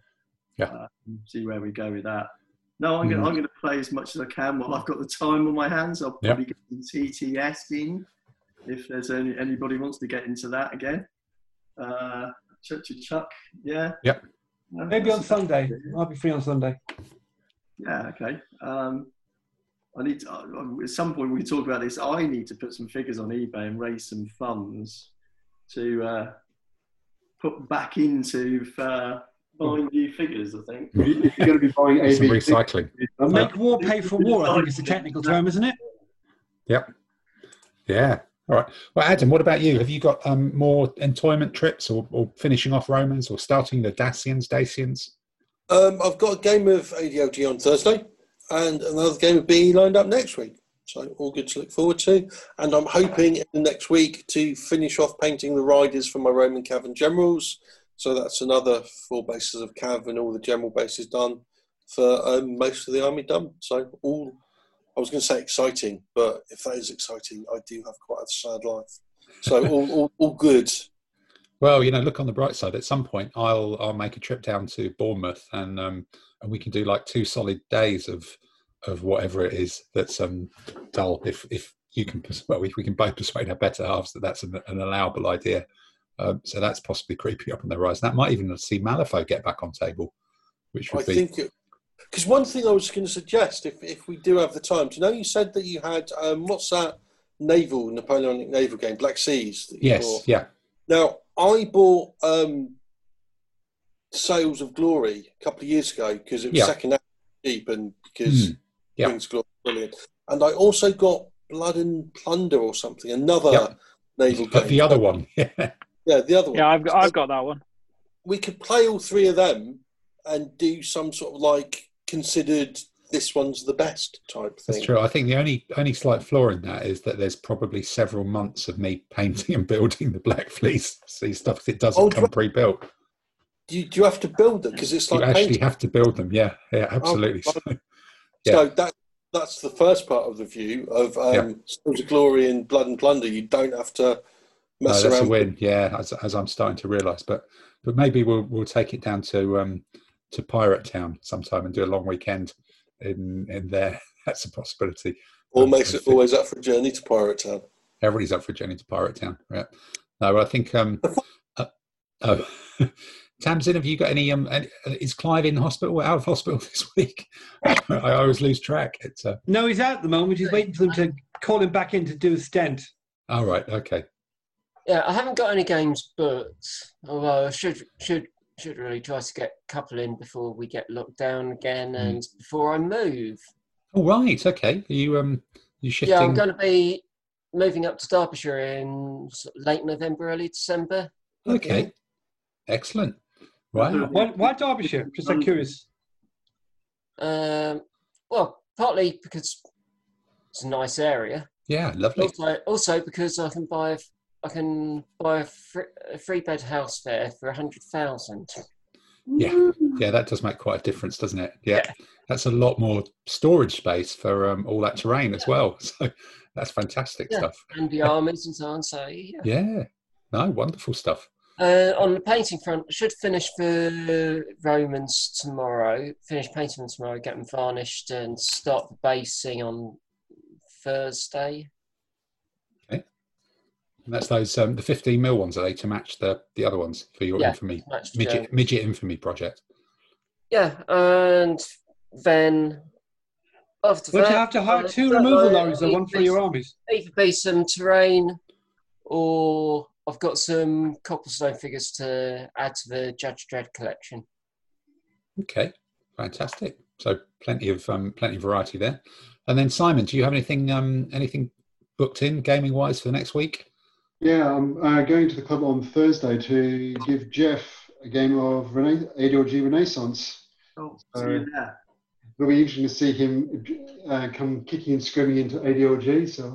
Yeah. See where we go with that. No, I'm going to play as much as I can while I've got the time on my hands. I'll probably get some TTS in, if there's anybody wants to get into that again. Chuck, yeah? Yep. Maybe on Sunday. I'll be free on Sunday. Yeah, okay. I need to, at some point we talk about this, I need to put some figures on eBay and raise some funds to put back into buying new figures, I think. You're going to be buying AB. Some recycling. Make war pay for war, I think it's a technical term, isn't it? Yep. Yeah. All right. Well, Adam, what about you? Have you got more Entoyment trips or finishing off Romans or starting the Dacians? I've got a game of ADLG on Thursday and another game of BE lined up next week. So all good to look forward to. And I'm hoping in the next week to finish off painting the riders for my Roman Cav and Generals. So that's another 4 bases of Cav and all the general bases done for most of the army done. So all... I was going to say exciting, but if that is exciting, I do have quite a sad life. So all good. Well, you know, look on the bright side. At some point, I'll make a trip down to Bournemouth, and we can do like 2 solid days of whatever it is that's dull. If you can, if we can both persuade our better halves that that's an allowable idea. So that's possibly creeping up on the horizon. That might even see Malifaux get back on table, which would be. Because one thing I was going to suggest, if we do have the time, do you know you said that you had, what's that Napoleonic naval game, Black Seas? That you bought? Yeah. Now, I bought Sails of Glory a couple of years ago because it was second-hand cheap and because Wings Glory was brilliant. And I also got Blood and Plunder or something, another naval game. But the other one. The other one. Yeah, I've got that one. We could play all 3 of them and do some sort of like considered this one's the best type thing. That's true. I think the only slight flaw in that is that there's probably several months of me painting and building the Black Fleece stuff because it doesn't come pre-built. Do you have to build them? Because it's like you actually have to build them. Yeah, absolutely. So that's the first part of the view of Sons of Glory and Blood and Plunder. You don't have to mess around. That's a win. Yeah, as I'm starting to realise, but maybe we'll take it down to Pirate Town sometime and do a long weekend in there. That's a possibility. Always up for a journey to Pirate Town. Everybody's up for a journey to Pirate Town, right? No, I think... Tamsin, have you got any... is Clive in hospital, out of hospital this week? I always lose track. No, he's out at the moment. He's waiting for them to call him back in to do a stent. All right, okay. Yeah, I haven't got any games booked, although I should really try to get a couple in before we get locked down again and before I move. All right, okay. Are you you shifting? Yeah, I'm going to be moving up to Derbyshire in late November, early December. Okay, excellent. Right. Why Derbyshire? Just I'm curious. Well, partly because it's a nice area. Yeah, lovely. Also because I can buy a 3-bed house there for 100,000. Yeah, that does make quite a difference, doesn't it? Yeah. That's a lot more storage space for all that terrain as well. So that's fantastic stuff. And the armies and so on. So yeah. No, wonderful stuff. On the painting front, I should finish the Romans tomorrow, finish painting them tomorrow, get them varnished and start the basing on Thursday. Okay. And that's those, the 15 mil ones, are they, to match the other ones for your Infamy, midget Infamy project? Yeah, and then... After would that, you have to hire two removal lorries, one for your armies? Either be some terrain, or I've got some cobblestone figures to add to the Judge Dredd collection. Okay, fantastic. So plenty of variety there. And then Simon, do you have anything anything booked in gaming wise for the next week? Yeah, I'm going to the club on Thursday to give Jeff a game of ADLG Renaissance. Oh, see you there. It'll be interesting to see him come kicking and screaming into ADLG. So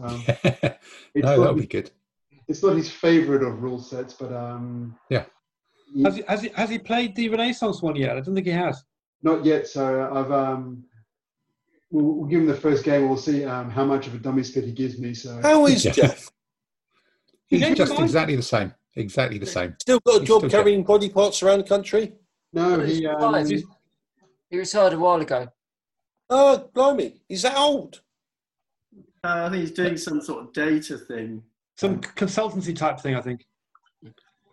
no, that'll be good. It's not his favourite of rule sets, but yeah. Has he played the Renaissance one yet? I don't think he has. Not yet. So I've we'll give him the first game. We'll see how much of a dummy spit he gives me. So how is Jeff? He's just exactly the same. Exactly the same. Still got a job carrying body parts around the country. No, he retired a while ago. Oh, blimey. He's that old? I think he's doing some sort of data thing. Some consultancy type thing, I think.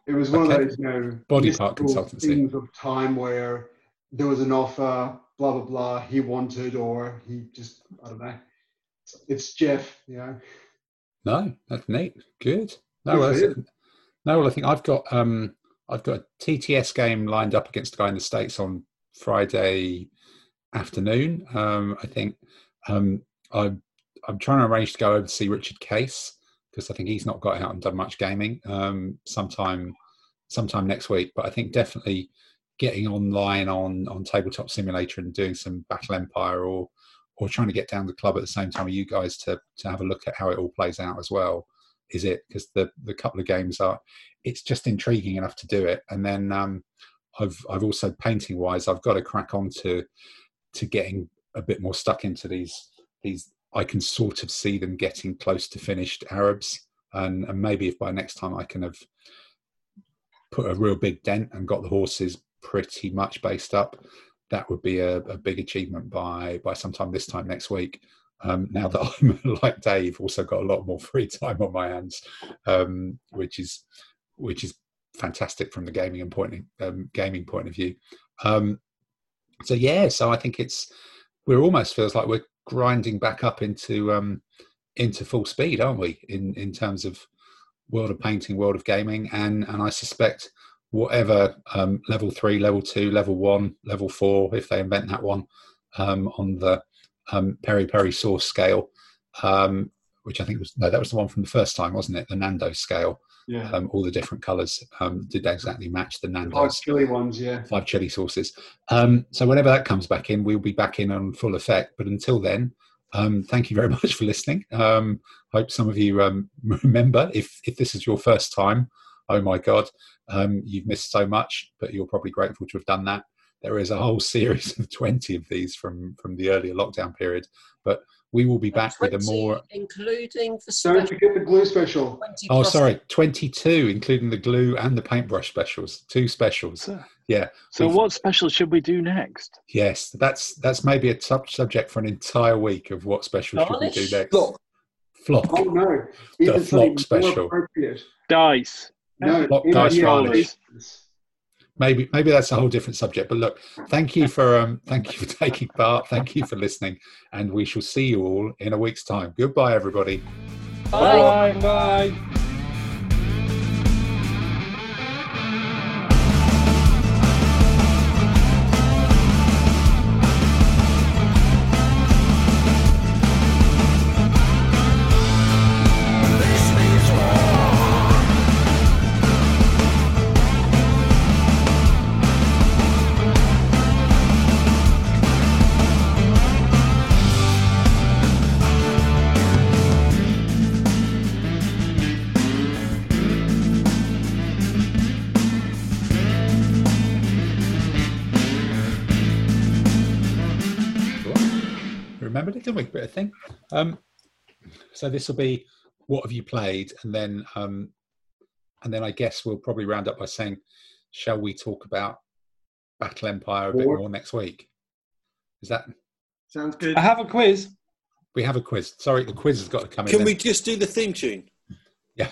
It was one of those, you know... Body part consultancy. ...things of time where there was an offer, blah, blah, blah, he wanted, or he just, I don't know. It's Jeff, you know. No, that's neat. Good. Well, I think I've got a TTS game lined up against a guy in the States on Friday afternoon. I think I'm trying to arrange to go over to see Richard Case, because I think he's not got out and done much gaming. Sometime next week, but I think definitely getting online on Tabletop Simulator and doing some Battle Empire or trying to get down to the club at the same time with you guys to have a look at how it all plays out as well. Is it because the couple of games are, it's just intriguing enough to do it. And then I've also painting wise, I've got to crack on to getting a bit more stuck into these. I can sort of see them getting close to finished Arabs, and maybe if by next time I can have put a real big dent and got the horses pretty much based up, that would be a big achievement by sometime this time next week. Now that I'm, like Dave, also got a lot more free time on my hands, which is fantastic from the gaming and gaming point of view. So I think we're almost feels like we're grinding back up into full speed, aren't we? In terms of world of painting, world of gaming, and I suspect whatever level 3, level 2, level 1, level 4, if they invent that one, on the peri peri sauce scale, which I think was the one from the first time, wasn't it? The Nando's scale. Yeah. All the different colours did exactly match the Nando's. 5 chili ones, yeah. 5 chili sauces. So whenever that comes back in, we'll be back in on full effect. But until then, thank you very much for listening. Hope some of you remember, if this is your first time, oh my God, you've missed so much, but you're probably grateful to have done that. There is a whole series of 20 of these from the earlier lockdown period. But we will be back with a more... Including the special. Don't forget the glue special. Oh, sorry, 22, including the glue and the paintbrush specials. 2 specials. Yeah. So what special should we do next? Yes, that's maybe a subject for an entire week of what special should we do next. Flock. Oh, no. The flock special. Dice. No, flock dice varnish. Maybe that's a whole different subject. But look, thank you for taking part. Thank you for listening, and we shall see you all in a week's time. Goodbye, everybody. Bye. Bye. Bye. Bit of thing. So this will be what have you played, and then And then I guess we'll probably round up by saying, shall we talk about Bataille Empire a bit more next week? Is that... Sounds good. I have a quiz. We have a quiz. Sorry, the quiz has got to come in. Can we just do the theme tune? Yeah.